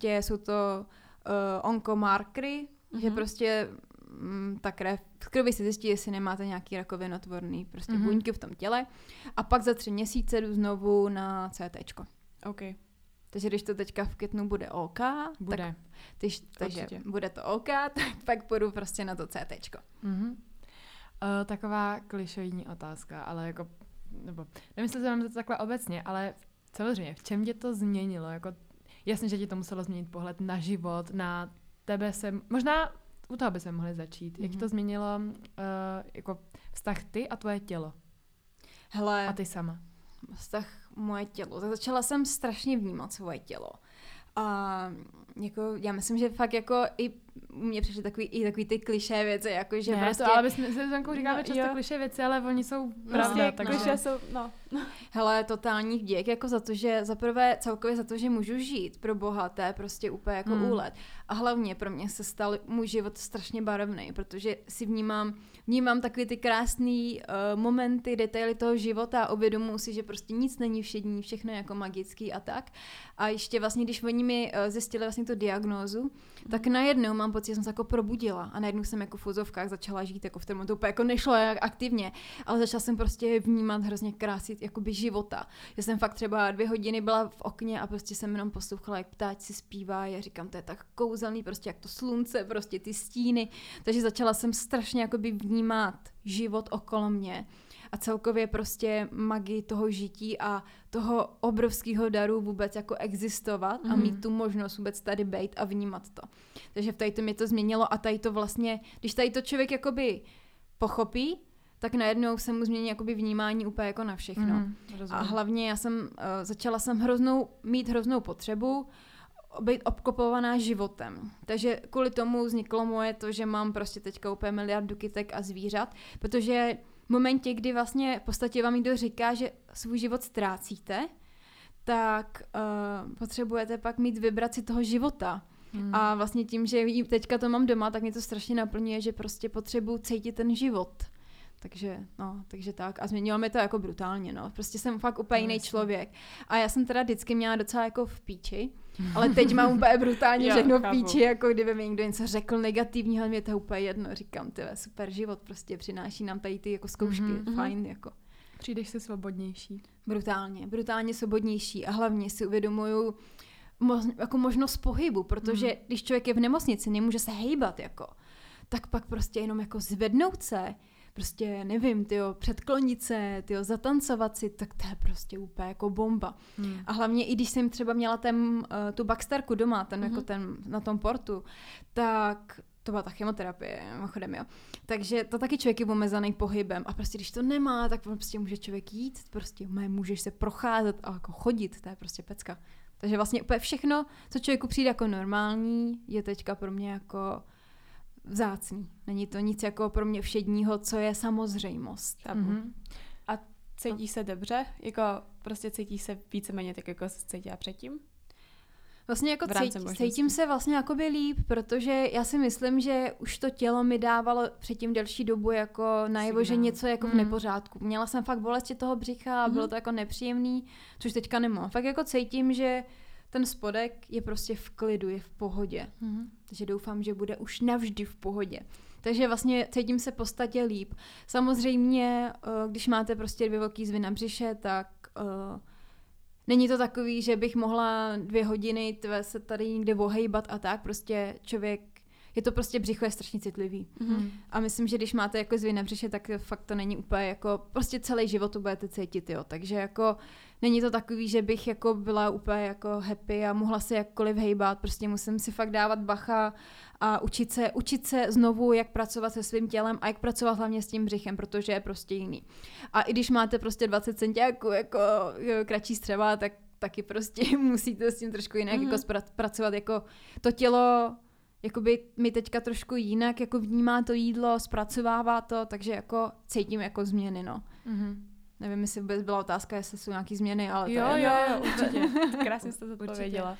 Jsou to onkomarkery, že prostě ta krev, z krvi se zjistí, jestli nemáte nějaký rakovinotvorný prostě buňky v tom těle a pak za 3 měsíce jdu znovu na CTčko. Okay. Takže když to teďka v květnu bude OK, bude. Takže bude to OK, tak pak půjdu prostě na to CTčko. Mm-hmm. Taková klišejní otázka, ale jako, nebo nemyslím se nám to takhle obecně, ale samozřejmě, v čem tě to změnilo? Jako, jasně, že ti to muselo změnit pohled na život, na tebe se, možná u toho by se mohli začít. Mm-hmm. Jak to změnilo jako vztah ty a tvoje tělo? Hele, a ty sama. Vztah moje tělo. Začala jsem strašně vnímat svoje tělo. A jako, já myslím, že fakt jako i u mě přišly takový ty klišé věci, jako že ne, prostě... Ne, ale my se Zankou říkáme často klišé věci, ale oni jsou pravda. No, klišé jsou, no. Hele, totální vděk, jako za to, že zaprvé celkově za to, že můžu žít, pro boha, to je prostě úplně jako úlet. A hlavně pro mě se stal můj život strašně barevný, protože si vnímám takový ty krásný momenty, detaily toho života a uvědomuji si, že prostě nic není všední, všechno je jako magický a tak. A ještě vlastně, když oni mi zjistili vlastně tu diagnózu, tak najednou mám pocit, že jsem se jako probudila a najednou jsem jako v úzovkách začala žít, jako v tom to úplně jako nešlo aktivně, ale začala jsem prostě vnímat hrozně krásy jakoby života. Já jsem fakt třeba 2 hodiny byla v okně a prostě jsem jenom poslouchala, jak ptáci zpívá, já říkám, to je tak kouzelný, prostě jak to slunce, prostě ty stíny, takže začala jsem strašně jakoby vnímat život okolo mě. A celkově prostě magii toho žití a toho obrovského daru vůbec jako existovat a mít tu možnost vůbec tady být a vnímat to. Takže v tady mě to změnilo a tady to vlastně, když tady to člověk jakoby pochopí, tak najednou se mu změní jakoby vnímání úplně jako na všechno. A hlavně já jsem začala jsem mít hroznou potřebu být obklopovaná životem. Takže kvůli tomu vzniklo moje to, že mám prostě teďka úplně miliardu kytek a zvířat, protože v momentě, kdy vlastně v podstatě vám někdo říká, že svůj život ztrácíte, tak potřebujete pak mít vibraci toho života. A vlastně tím, že teďka to mám doma, tak mě to strašně naplňuje, že prostě potřebuji cítit ten život. Takže tak. A změnilo mi to jako brutálně, no. Prostě jsem fakt úplně jiný člověk. A já jsem teda vždycky měla docela jako v píči, ale teď mám úplně brutálně všechno v píči, jako kdyby mi někdo něco řekl negativního, mě to úplně jedno. Říkám, tyhle, super život, prostě přináší nám tady ty jako zkoušky, fajn, jako. Přijdeš si svobodnější. Brutálně svobodnější a hlavně si uvědomuju jako možnost pohybu, protože když člověk je v nemocnici, nemůže se hejbat, jako, tak pak prostě jenom jako zvednout se, prostě nevím, předklonit se, zatancovat si, tak to je prostě úplně jako bomba. A hlavně i když jsem třeba měla tu backstarku doma, jako ten na tom portu, tak to byla ta chemoterapie, mimochodem, jo. Takže to taky člověk je omezený pohybem a prostě když to nemá, tak prostě může člověk jít, prostě můžeš se procházet a jako chodit, to je prostě pecka. Takže vlastně úplně všechno, co člověku přijde jako normální, je teďka pro mě jako vzácný. Není to nic jako pro mě všedního, co je samozřejmost. A cítíš se dobře? Jako prostě cítíš se víceméně tak, jako se cítila předtím? Vlastně jako cítím se vlastně jakoby líp, protože já si myslím, že už to tělo mi dávalo předtím delší dobu jako najevo, že něco jako v nepořádku. Měla jsem fakt bolesti toho břicha a bylo to jako nepříjemný, což teďka nemám. Fakt jako cítím, že ten spodek je prostě v klidu, je v pohodě. Takže doufám, že bude už navždy v pohodě. Takže vlastně cítím se v podstatě líp. Samozřejmě, když máte prostě 2 velký zvy na břiše, tak není to takový, že bych mohla 2 hodiny se tady někde ohejbat a tak. Prostě člověk, je to prostě břicho je strašně citlivý. A myslím, že když máte jako zvy na břiše, tak fakt to není úplně jako, prostě celý život to budete cítit, jo. Takže jako není to takový, že bych jako byla úplně jako happy a mohla se jakkoliv hejbat, prostě musím si fakt dávat bacha a učit se znovu, jak pracovat se svým tělem a jak pracovat hlavně s tím břichem, protože je prostě jiný. A i když máte prostě 20 centiáků jako kratší střeva, tak taky prostě musíte s tím trošku jinak jako pracovat, jako to tělo jakoby mi teďka trošku jinak jako vnímá to jídlo, zpracovává to, takže jako cítím jako změny, no. Nevím, jestli vůbec byla otázka, jestli jsou nějaký změny, ale jo, to je... Jo, určitě. Krásně jste to odpověděla.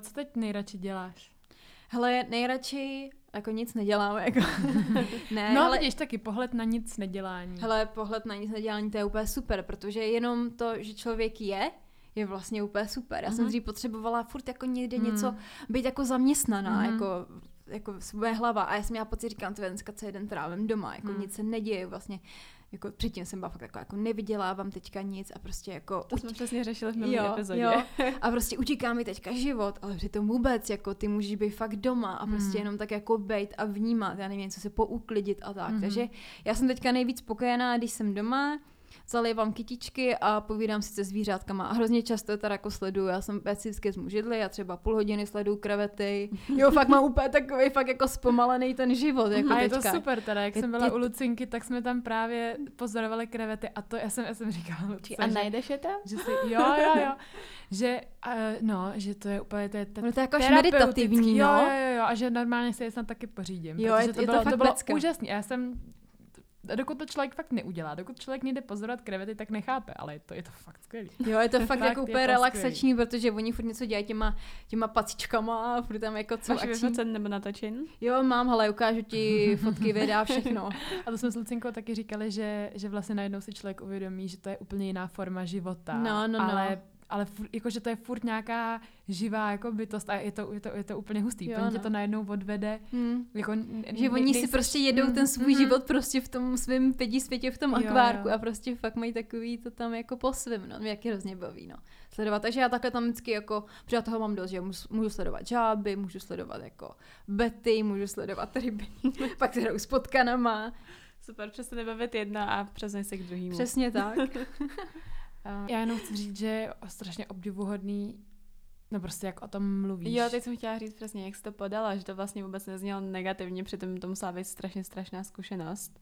Co teď nejradši děláš? Hele, nejradši jako nic nedělám, jako. Ne, no, ale taky pohled na nic nedělání. Hele, pohled na nic nedělání, to je úplně super, protože jenom to, že člověk je vlastně úplně super. Já jsem dřív potřebovala furt jako někde něco, být jako zaměstnaná, jako jako moje hlava a já jsem měla pocit, říkám, to je dneska co jeden trávím doma, jako nic se neděje vlastně, jako předtím jsem byla fakt taková, jako nevydělávám teďka nic a prostě jako... To jsme přesně řešili v minulé epizodě. Jo. A prostě utíká mi teďka život, ale přitom vůbec, jako ty můžeš být fakt doma a prostě jenom tak jako bejt a vnímat, já nevím, co se pouklidit a tak, takže já jsem teďka nejvíc spokojená, když jsem doma, zalévám kytičky a povídám si se zvířátkama. A hrozně často teda jako sleduju, já jsem vždycky z mužidly, já třeba půl hodiny sleduju krevety. Jo, fakt mám úplně takový fakt jako zpomalený ten život. Jako a je teďka. To super teda, jak jsem byla u Lucinky, tak jsme tam právě pozorovali krevety a to já jsem říkala Luce, a najdeš je tam? Že si, jo. Že, no, že to je úplně to je jako meditativní, no. Jo, a že normálně si je snad taky pořídím. Jo, to bylo úžasný. Já jsem dokud to člověk fakt neudělá, dokud člověk nejde pozorovat krevety, tak nechápe, ale je to fakt skvělý. Jo, je to fakt jako úplně relaxační, protože oni furt něco dělají těma pacičkama, furt tam jako co akční. Máš vyfocen nebo natočen? Jo, mám, hele, ukážu ti fotky, videa, všechno. A to jsme s Lucinkou taky říkali, že vlastně najednou si člověk uvědomí, že to je úplně jiná forma života. No. Ale jakože to je furt nějaká živá jako bytost a je to úplně hustý. Jo, tě to najednou odvede. Jako, že oni si prostě jedou ten svůj život prostě v tom svém pědí světě, v tom akvárku a prostě fakt mají takový to tam jako po svém, no, mě taky hrozně baví, no. Sledovat, takže já takhle tam vždycky jako, protože já toho mám dost, že můžu sledovat žáby, můžu sledovat jako bety, můžu sledovat ryby, pak se hraju s potkanama. Super, přesně nebavit jedna a přesně se k druhýmu. Přesně tak. Já jenom chci říct, že je strašně obdivuhodný, no prostě jak o tom mluvíš. Jo, teď jsem chtěla říct přesně, jak jsi to podala, že to vlastně vůbec neznělo negativně, přitom to musela být strašná zkušenost.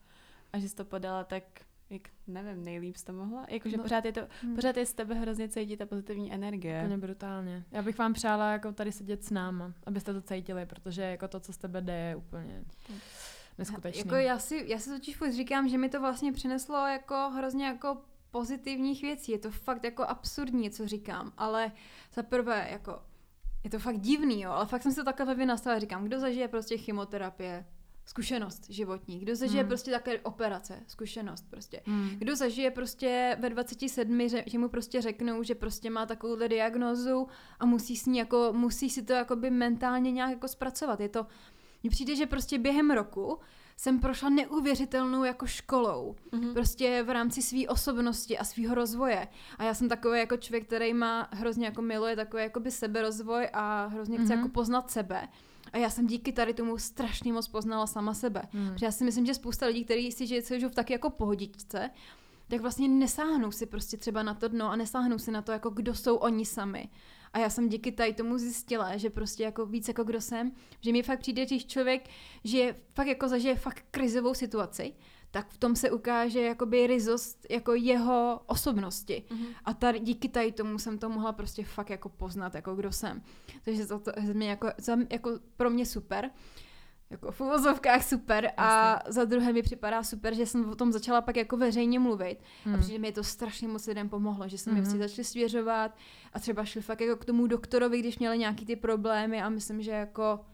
A že jsi to podala tak, jak nevím, nejlíp jsi to mohla. Jakože pořád je z tebe hrozně cítit ta pozitivní energie. Úplně brutálně. Já bych vám přála jako tady sedět s náma, abyste to cítili, protože jako to, co z tebe jde, je úplně... neskutečný. Jako já si totiž furt říkám, že mi to vlastně přineslo jako hrozně jako pozitivních věcí. Je to fakt jako absurdní, co říkám, ale za prvé jako je to fakt divný, jo, ale fakt jsem se takhle vynastavila, říkám, kdo zažije prostě chemoterapie, zkušenost životní, kdo zažije prostě takové operace, zkušenost prostě. Kdo zažije prostě ve 27, že mu prostě řeknou, že prostě má takovouhle diagnózu a musí si to jakoby mentálně nějak jako zpracovat. Je to, mně přijde, že prostě během roku jsem prošla neuvěřitelnou jako školou. Prostě v rámci své osobnosti a svého rozvoje. A já jsem takový jako člověk, který má hrozně jako miluje takový jakoby seberozvoj a hrozně chce jako poznat sebe. A já jsem díky tady tomu strašně moc poznala sama sebe. Protože já si myslím, že spousta lidí, kteří si žijou v taky jako pohodičce, tak vlastně nesáhnou si prostě třeba na to dno a nesáhnou si na to, jako kdo jsou oni sami. A já jsem díky tady tomu zjistila, že prostě jako víc jako kdo jsem, že mi fakt přijde, když člověk, že fakt jako zažije fakt krizovou situaci, tak v tom se ukáže jakoby ryzost jako jeho osobnosti. A tady, díky tady tomu jsem to mohla prostě fakt jako poznat, jako kdo jsem. Takže to je jako pro mě super. Jako v uvozovkách super a jasně. Za druhé mi připadá super, že jsem o tom začala pak jako veřejně mluvit a přijde mi to strašně moc lidem pomohlo, že se mi všichni začali svěřovat a třeba šli fakt jako k tomu doktorovi, když měli nějaký ty problémy a myslím, že jako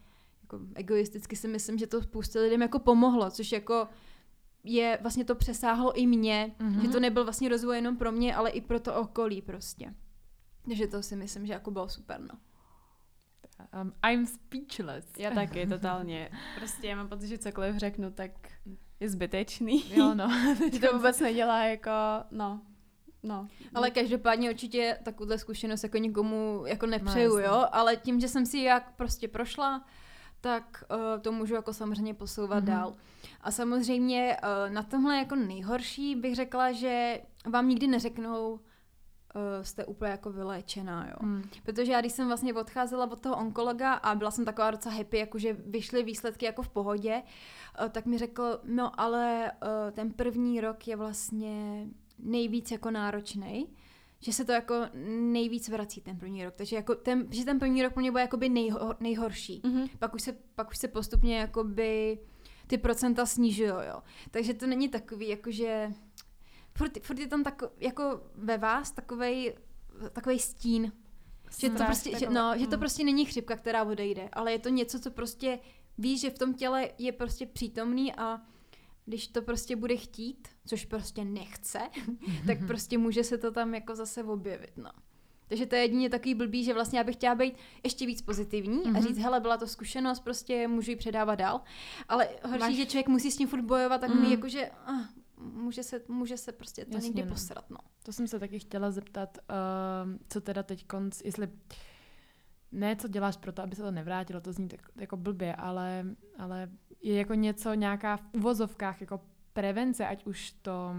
egoisticky si myslím, že to spousta lidem jako pomohlo, což jako je vlastně to přesáhlo i mě, že to nebyl vlastně rozvoj jenom pro mě, ale i pro to okolí prostě. Takže to si myslím, že jako bylo super, no. I'm speechless. Já taky, totálně. Prostě já mám pocit, že cokoliv řeknu, tak je zbytečný. Jo, no. To vůbec nedělá jako, no. Ale každopádně určitě takovouhle zkušenost jako nikomu jako nepřeju, jo? Ale tím, že jsem si jak prostě prošla, tak to můžu jako samozřejmě posouvat dál. A samozřejmě na tomhle jako nejhorší bych řekla, že vám nikdy neřeknou, jste úplně jako vyléčená, jo. Protože já, když jsem vlastně odcházela od toho onkologa a byla jsem taková docela happy, jakože vyšly výsledky jako v pohodě, tak mi řekl, no ale ten první rok je vlastně nejvíc jako náročnej, že se to jako nejvíc vrací ten první rok, takže jako že ten první rok pro mě byl jakoby nejhorší. Pak už se postupně jakoby ty procenta snížilo, jo. Takže to není takový, jakože furt je tam jako ve vás takovej stín. Že to, prostě, že to prostě není chřipka, která odejde, ale je to něco, co prostě víš, že v tom těle je prostě přítomný a když to prostě bude chtít, což prostě nechce, tak prostě může se to tam jako zase objevit, no. Takže to je jedině takový blbý, že vlastně já bych chtěla být ještě víc pozitivní a říct, hele, byla to zkušenost, prostě můžu ji předávat dál. Ale horší, že člověk musí s tím furt bojovat, tak mi jakože může se prostě to někde posrat, no. To jsem se taky chtěla zeptat, co teda teď konc, jestli ne, co děláš pro to, aby se to nevrátilo, to zní tak jako blbě, ale je jako něco, nějaká v uvozovkách jako prevence, ať už to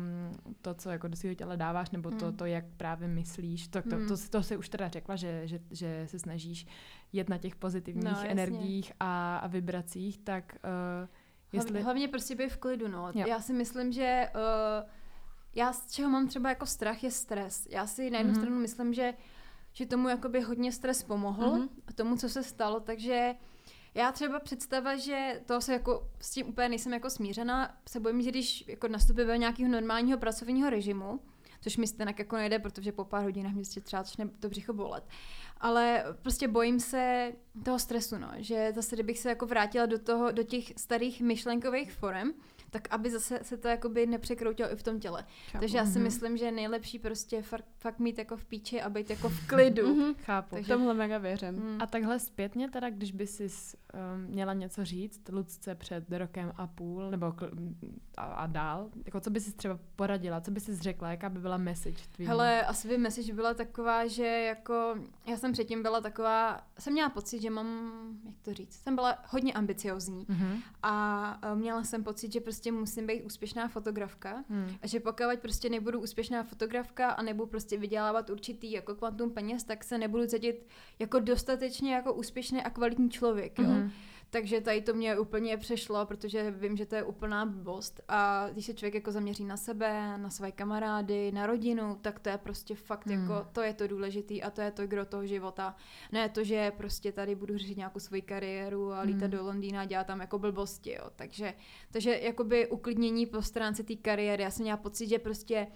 co jako do svého těla dáváš, nebo to jak právě myslíš, to si už teda řekla, že se snažíš jet na těch pozitivních energiích a vibracích, tak jestli... Hlavně prostě být v klidu, no. Jo. Já si myslím, že já z čeho mám třeba jako strach, je stres. Já si na jednu stranu myslím, že tomu jakoby hodně stres pomohl tomu, co se stalo, takže já třeba představa, že to se jako s tím úplně nejsem jako smířena, se bojím, že když jako nastupuji do nějakého normálního pracovního režimu, což mi stejně jako nejde, protože po pár hodinách mě třeba začne to břicho bolet. Ale prostě bojím se toho stresu, no, že zase kdybych se jako vrátila do těch starých myšlenkových forem, tak aby zase se to jakoby nepřekroutilo i v tom těle. Chápu. Takže já si myslím, že je nejlepší prostě fakt mít jako v píči a být jako v klidu. Chápu, takže... tomhle mega věřím. A takhle zpětně teda, když by jsi měla něco říct Lucce před 1.5 rokem nebo a dál, jako co by jsi třeba poradila, co by jsi řekla, jaká by byla message tvým? Hele, asi by message byla taková, že jako já jsem předtím byla taková, jsem měla pocit, že mám, jak to říct, jsem byla hodně ambiciozní a měla jsem pocit, že prostě musím být úspěšná fotografka a že pokud prostě nebudu úspěšná fotografka a nebudu prostě vydělávat určitý jako kvantum peněz, tak se nebudu cítit jako dostatečně jako úspěšný a kvalitní člověk, jo. Takže tady to mě úplně přešlo, protože vím, že to je úplná blbost a když se člověk jako zaměří na sebe, na své kamarády, na rodinu, tak to je prostě fakt jako, to je to důležitý a to je to gro toho života. Ne to, že prostě tady budu řešit nějakou svoji kariéru a lítat do Londýna a dělat tam jako blbosti, jo. Takže jakoby uklidnění po stránce té kariéry, já jsem měla pocit, že prostě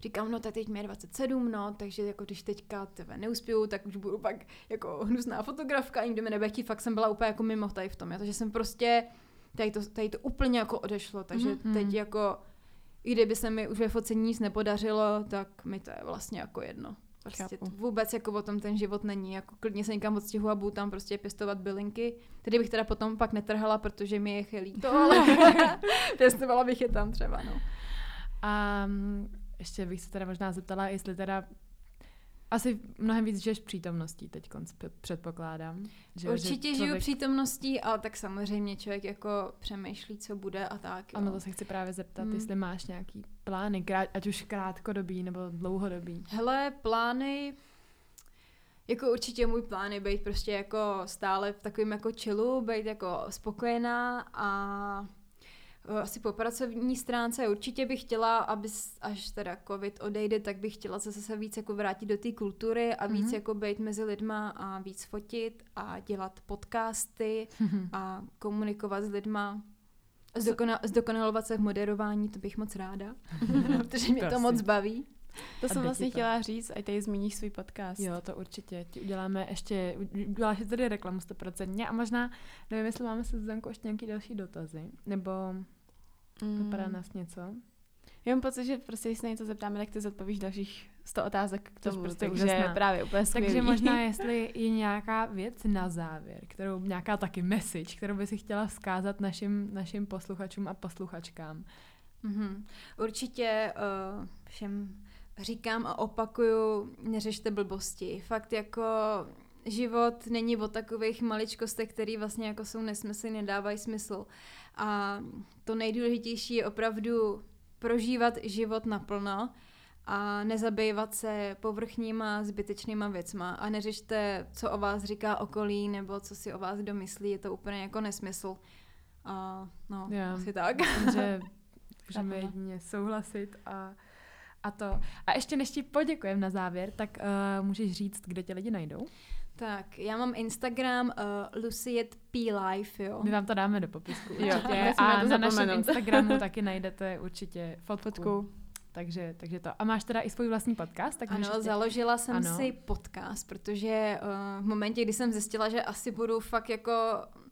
říkám, no tak teď mě je 27, no, takže jako když teďka neuspěju, tak už budu pak jako hnusná fotografka a nikdo mě nebechtí, fakt jsem byla úplně jako mimo tady v tom, takže jsem prostě, tady to úplně jako odešlo, takže teď jako, i kdyby se mi už ve focení nic nepodařilo, tak mi to je vlastně jako jedno. Prostě vůbec jako o tom ten život není, jako klidně se někam odstěhu a budu tam prostě pěstovat bylinky, tedy bych teda potom pak netrhala, protože mi je chelí to, ale pěstovala bych je tam třeba, no. Ještě bych se teda možná zeptala, jestli teda asi mnohem víc žiješ přítomností teď předpokládám. Že určitě že člověk... žiju přítomností, ale tak samozřejmě člověk jako přemýšlí, co bude a tak. Jo. Ano, to se chci právě zeptat, jestli máš nějaký plány, ať už krátkodobý nebo dlouhodobý. Hele, plány... Jako určitě můj plán je být prostě jako stále v takovém jako chillu, být jako spokojená a... Asi po pracovní stránce určitě bych chtěla, aby až teda covid odejde, tak bych chtěla zase se víc jako vrátit do té kultury a víc jako být mezi lidma a víc fotit a dělat podcasty a komunikovat s lidma. Zdokonalovat se v moderování, to bych moc ráda, protože mě to moc baví. To jsem vlastně chtěla říct, ať tady zmíníš svůj podcast. Jo, to určitě. Ti uděláme ještě, uděláš tady reklamu 100%. A možná, nevím, jestli máme se Zuzankou ještě nějaký další dotazy, nebo vypadá nás něco. Já mám pocit, že prostě, když se něco zeptáme, tak ty zodpovíš dalších 100 otázek k tomu, prostě takže je právě úplně skvělý. Takže možná, jestli je nějaká věc na závěr, kterou nějaká taky message, kterou by si chtěla vzkázat našim posluchačům a posluchačkám. Určitě všem říkám a opakuju, neřešte blbosti. Fakt jako život není o takových maličkostech, které vlastně jako jsou nesmysly, nedávají smysl. A to nejdůležitější je opravdu prožívat život naplno a nezabývat se povrchníma, zbytečnýma věcma. A neřešte, co o vás říká okolí nebo co si o vás domyslí. Je to úplně jako nesmysl. A no, asi tak. Takže můžeme jedině souhlasit a to. A ještě než ti poděkujeme na závěr, tak můžeš říct, kde tě lidi najdou? Tak, já mám Instagram Lucie P-Life, jo. My vám to dáme do popisku. Určitě. A na našem Instagramu taky najdete určitě fotku. Takže to. A máš teda i svůj vlastní podcast? Tak ano, založila jsem si podcast, protože v momentě, kdy jsem zjistila, že asi budu fakt jako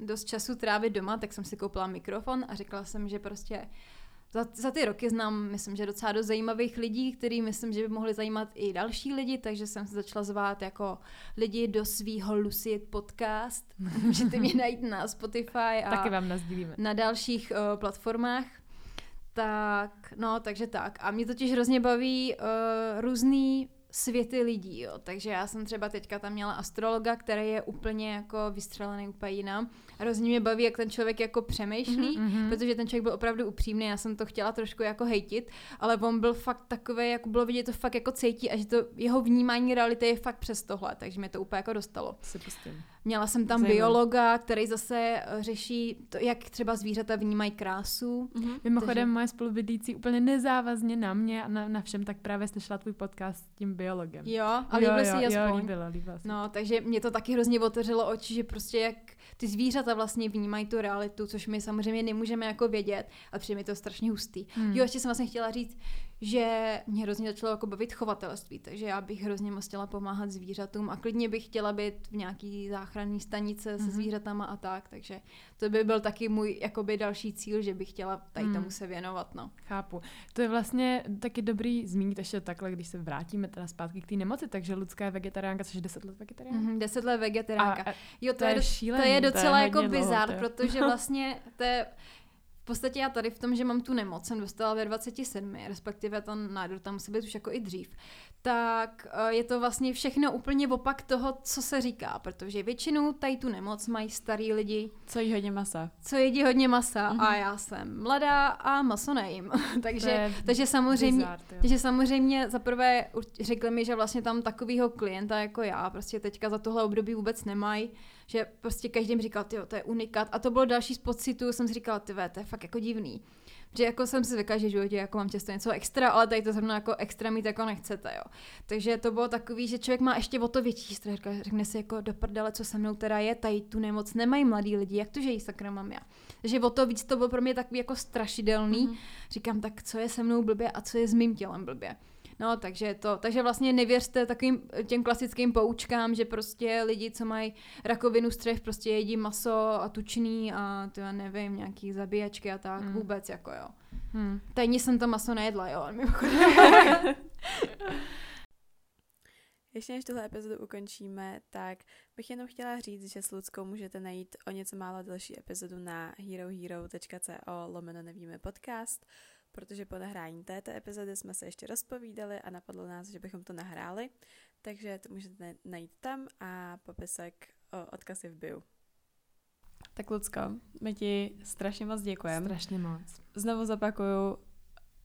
dost času trávit doma, tak jsem si koupila mikrofon a řekla jsem, že prostě Za ty roky znám, myslím, že docela dost zajímavých lidí, který myslím, že by mohli zajímat i další lidi, takže jsem se začala zvát jako lidi do svýho Lucie podcast. Můžete mě najít na Spotify a taky vám nasdílíme na dalších platformách. Tak, no, takže tak. A mě totiž hrozně baví různý světy lidí, jo. Takže já jsem třeba teďka tam měla astrologa, který je úplně jako vystřelený úplně jinam. A hrozně mě baví, jak ten člověk jako přemýšlí, protože ten člověk byl opravdu upřímný, já jsem to chtěla trošku jako hejtit, ale on byl fakt takový, jako bylo vidět, to fakt jako cítí a že to jeho vnímání reality je fakt přes tohle, takže mě to úplně jako dostalo. Měla jsem tam biologa, který zase řeší to, jak třeba zvířata vnímají krásu. Mimochodem, takže moje spolubydlící úplně nezávazně na mě a na všem, tak právě slyšela tvůj podcast s tím biologem. Jo, a líbila si aspoň. Jo, líbila si. No, takže mě to taky hrozně otevřelo oči, že prostě jak ty zvířata vlastně vnímají tu realitu, což my samozřejmě nemůžeme jako vědět a přijde mi to strašně hustý. Jo, ještě jsem vlastně chtěla říct, že mě hrozně začalo jako bavit chovatelství, takže já bych hrozně moc chtěla pomáhat zvířatům a klidně bych chtěla být v nějaký záchranný stanice se zvířatama a tak, takže to by byl taky můj jakoby další cíl, že bych chtěla tady tomu se věnovat, no. Chápu. To je vlastně taky dobrý zmínit ještě takhle, když se vrátíme teda zpátky k té nemoci, takže Lucka je vegetariánka, což je 10 let vegetariánka. 10 let vegetariánka. Jo, to je docela jako bizár, protože vlastně to je v podstatě já tady v tom, že mám tu nemoc, jsem dostala ve 27, respektive ten nádor tam musí být už jako i dřív, tak je to vlastně všechno úplně opak toho, co se říká, protože většinou tady tu nemoc mají starý lidi. Co jí hodně masa. Co jedí hodně masa a já jsem mladá a maso nejím. Takže samozřejmě zaprvé řekli mi, že vlastně tam takovýho klienta jako já prostě teďka za tohle období vůbec nemají, že prostě každým říkal, tyjo, to je unikát. A to bylo další z pocitů, jsem si říkala, tyve, to je fakt jako divný. Protože jako jsem si zvykla, že v životě jako mám často něco extra, ale tady to zrovna jako extra mít jako nechcete, jo. Takže to bylo takový, že člověk má ještě o to větší strach. Řekne si jako do prdele, co se mnou teda je, tady tu nemoc nemají mladí lidi, jak to, že jí sakra mám já. Takže o to víc to bylo pro mě takový jako strašidelný. Říkám, tak co je se mnou blbě a co je s mým tělem blbě. No, takže vlastně nevěřte takovým těm klasickým poučkám, že prostě lidi, co mají rakovinu střev, prostě jedí maso a tučný a to já nevím, nějaký zabíjačky a tak vůbec jako jo. Tajně jsem to maso nejedla, jo. Ještě než tuhle epizodu ukončíme, tak bych jenom chtěla říct, že s Luckou můžete najít o něco málo další epizodu na herohero.co/nevíme podcast. Protože po nahrání této epizody jsme se ještě rozpovídali a napadlo nás, že bychom to nahráli, takže to můžete najít tam a odkaz je v bio. Tak Lucko, my ti strašně moc děkujeme. Strašně moc. Znovu zopakuju,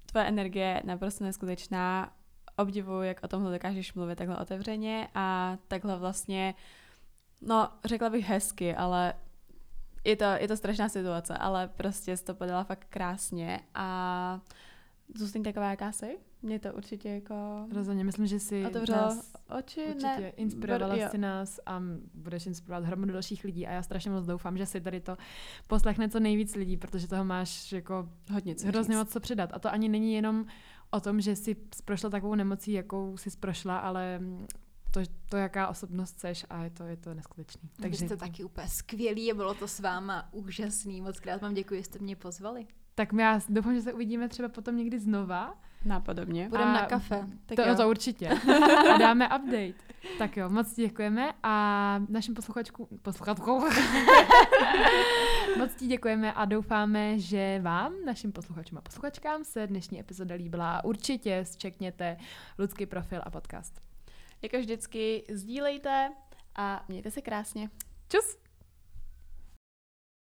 tvoje energie je naprosto neskutečná, obdivuju, jak o tomhle dokážeš mluvit takhle otevřeně a takhle vlastně, no řekla bych hezky, ale je to strašná situace, ale prostě jsi to podala fakt krásně a zůstaň taková, jaká jsi. Mě to určitě jako rozhodně, myslím, že jsi nás oči, určitě inspirovala si nás a budeš inspirovat hromadu dalších lidí a já strašně moc doufám, že si tady to poslechne co nejvíc lidí, protože toho máš jako hodně hrozně moc co předat a to ani není jenom o tom, že jsi prošla takovou nemocí, jakou jsi prošla, ale to, jaká osobnost seš a je to neskutečný. Takže jste taky úplně skvělý a bylo to s váma úžasný. Moc krát vám děkuji, že jste mě pozvali. Tak já doufám, že se uvidíme třeba potom někdy znova. Nápodobně. Budeme na kafe. To určitě. A dáme update. Tak jo, moc děkujeme a našim posluchačkům moc ti děkujeme a doufáme, že vám, našim posluchačům a posluchačkám, se dnešní epizoda líbila. Určitě zčekněte Lucký profil a podcast. Jako vždycky sdílejte a mějte se krásně. Čus!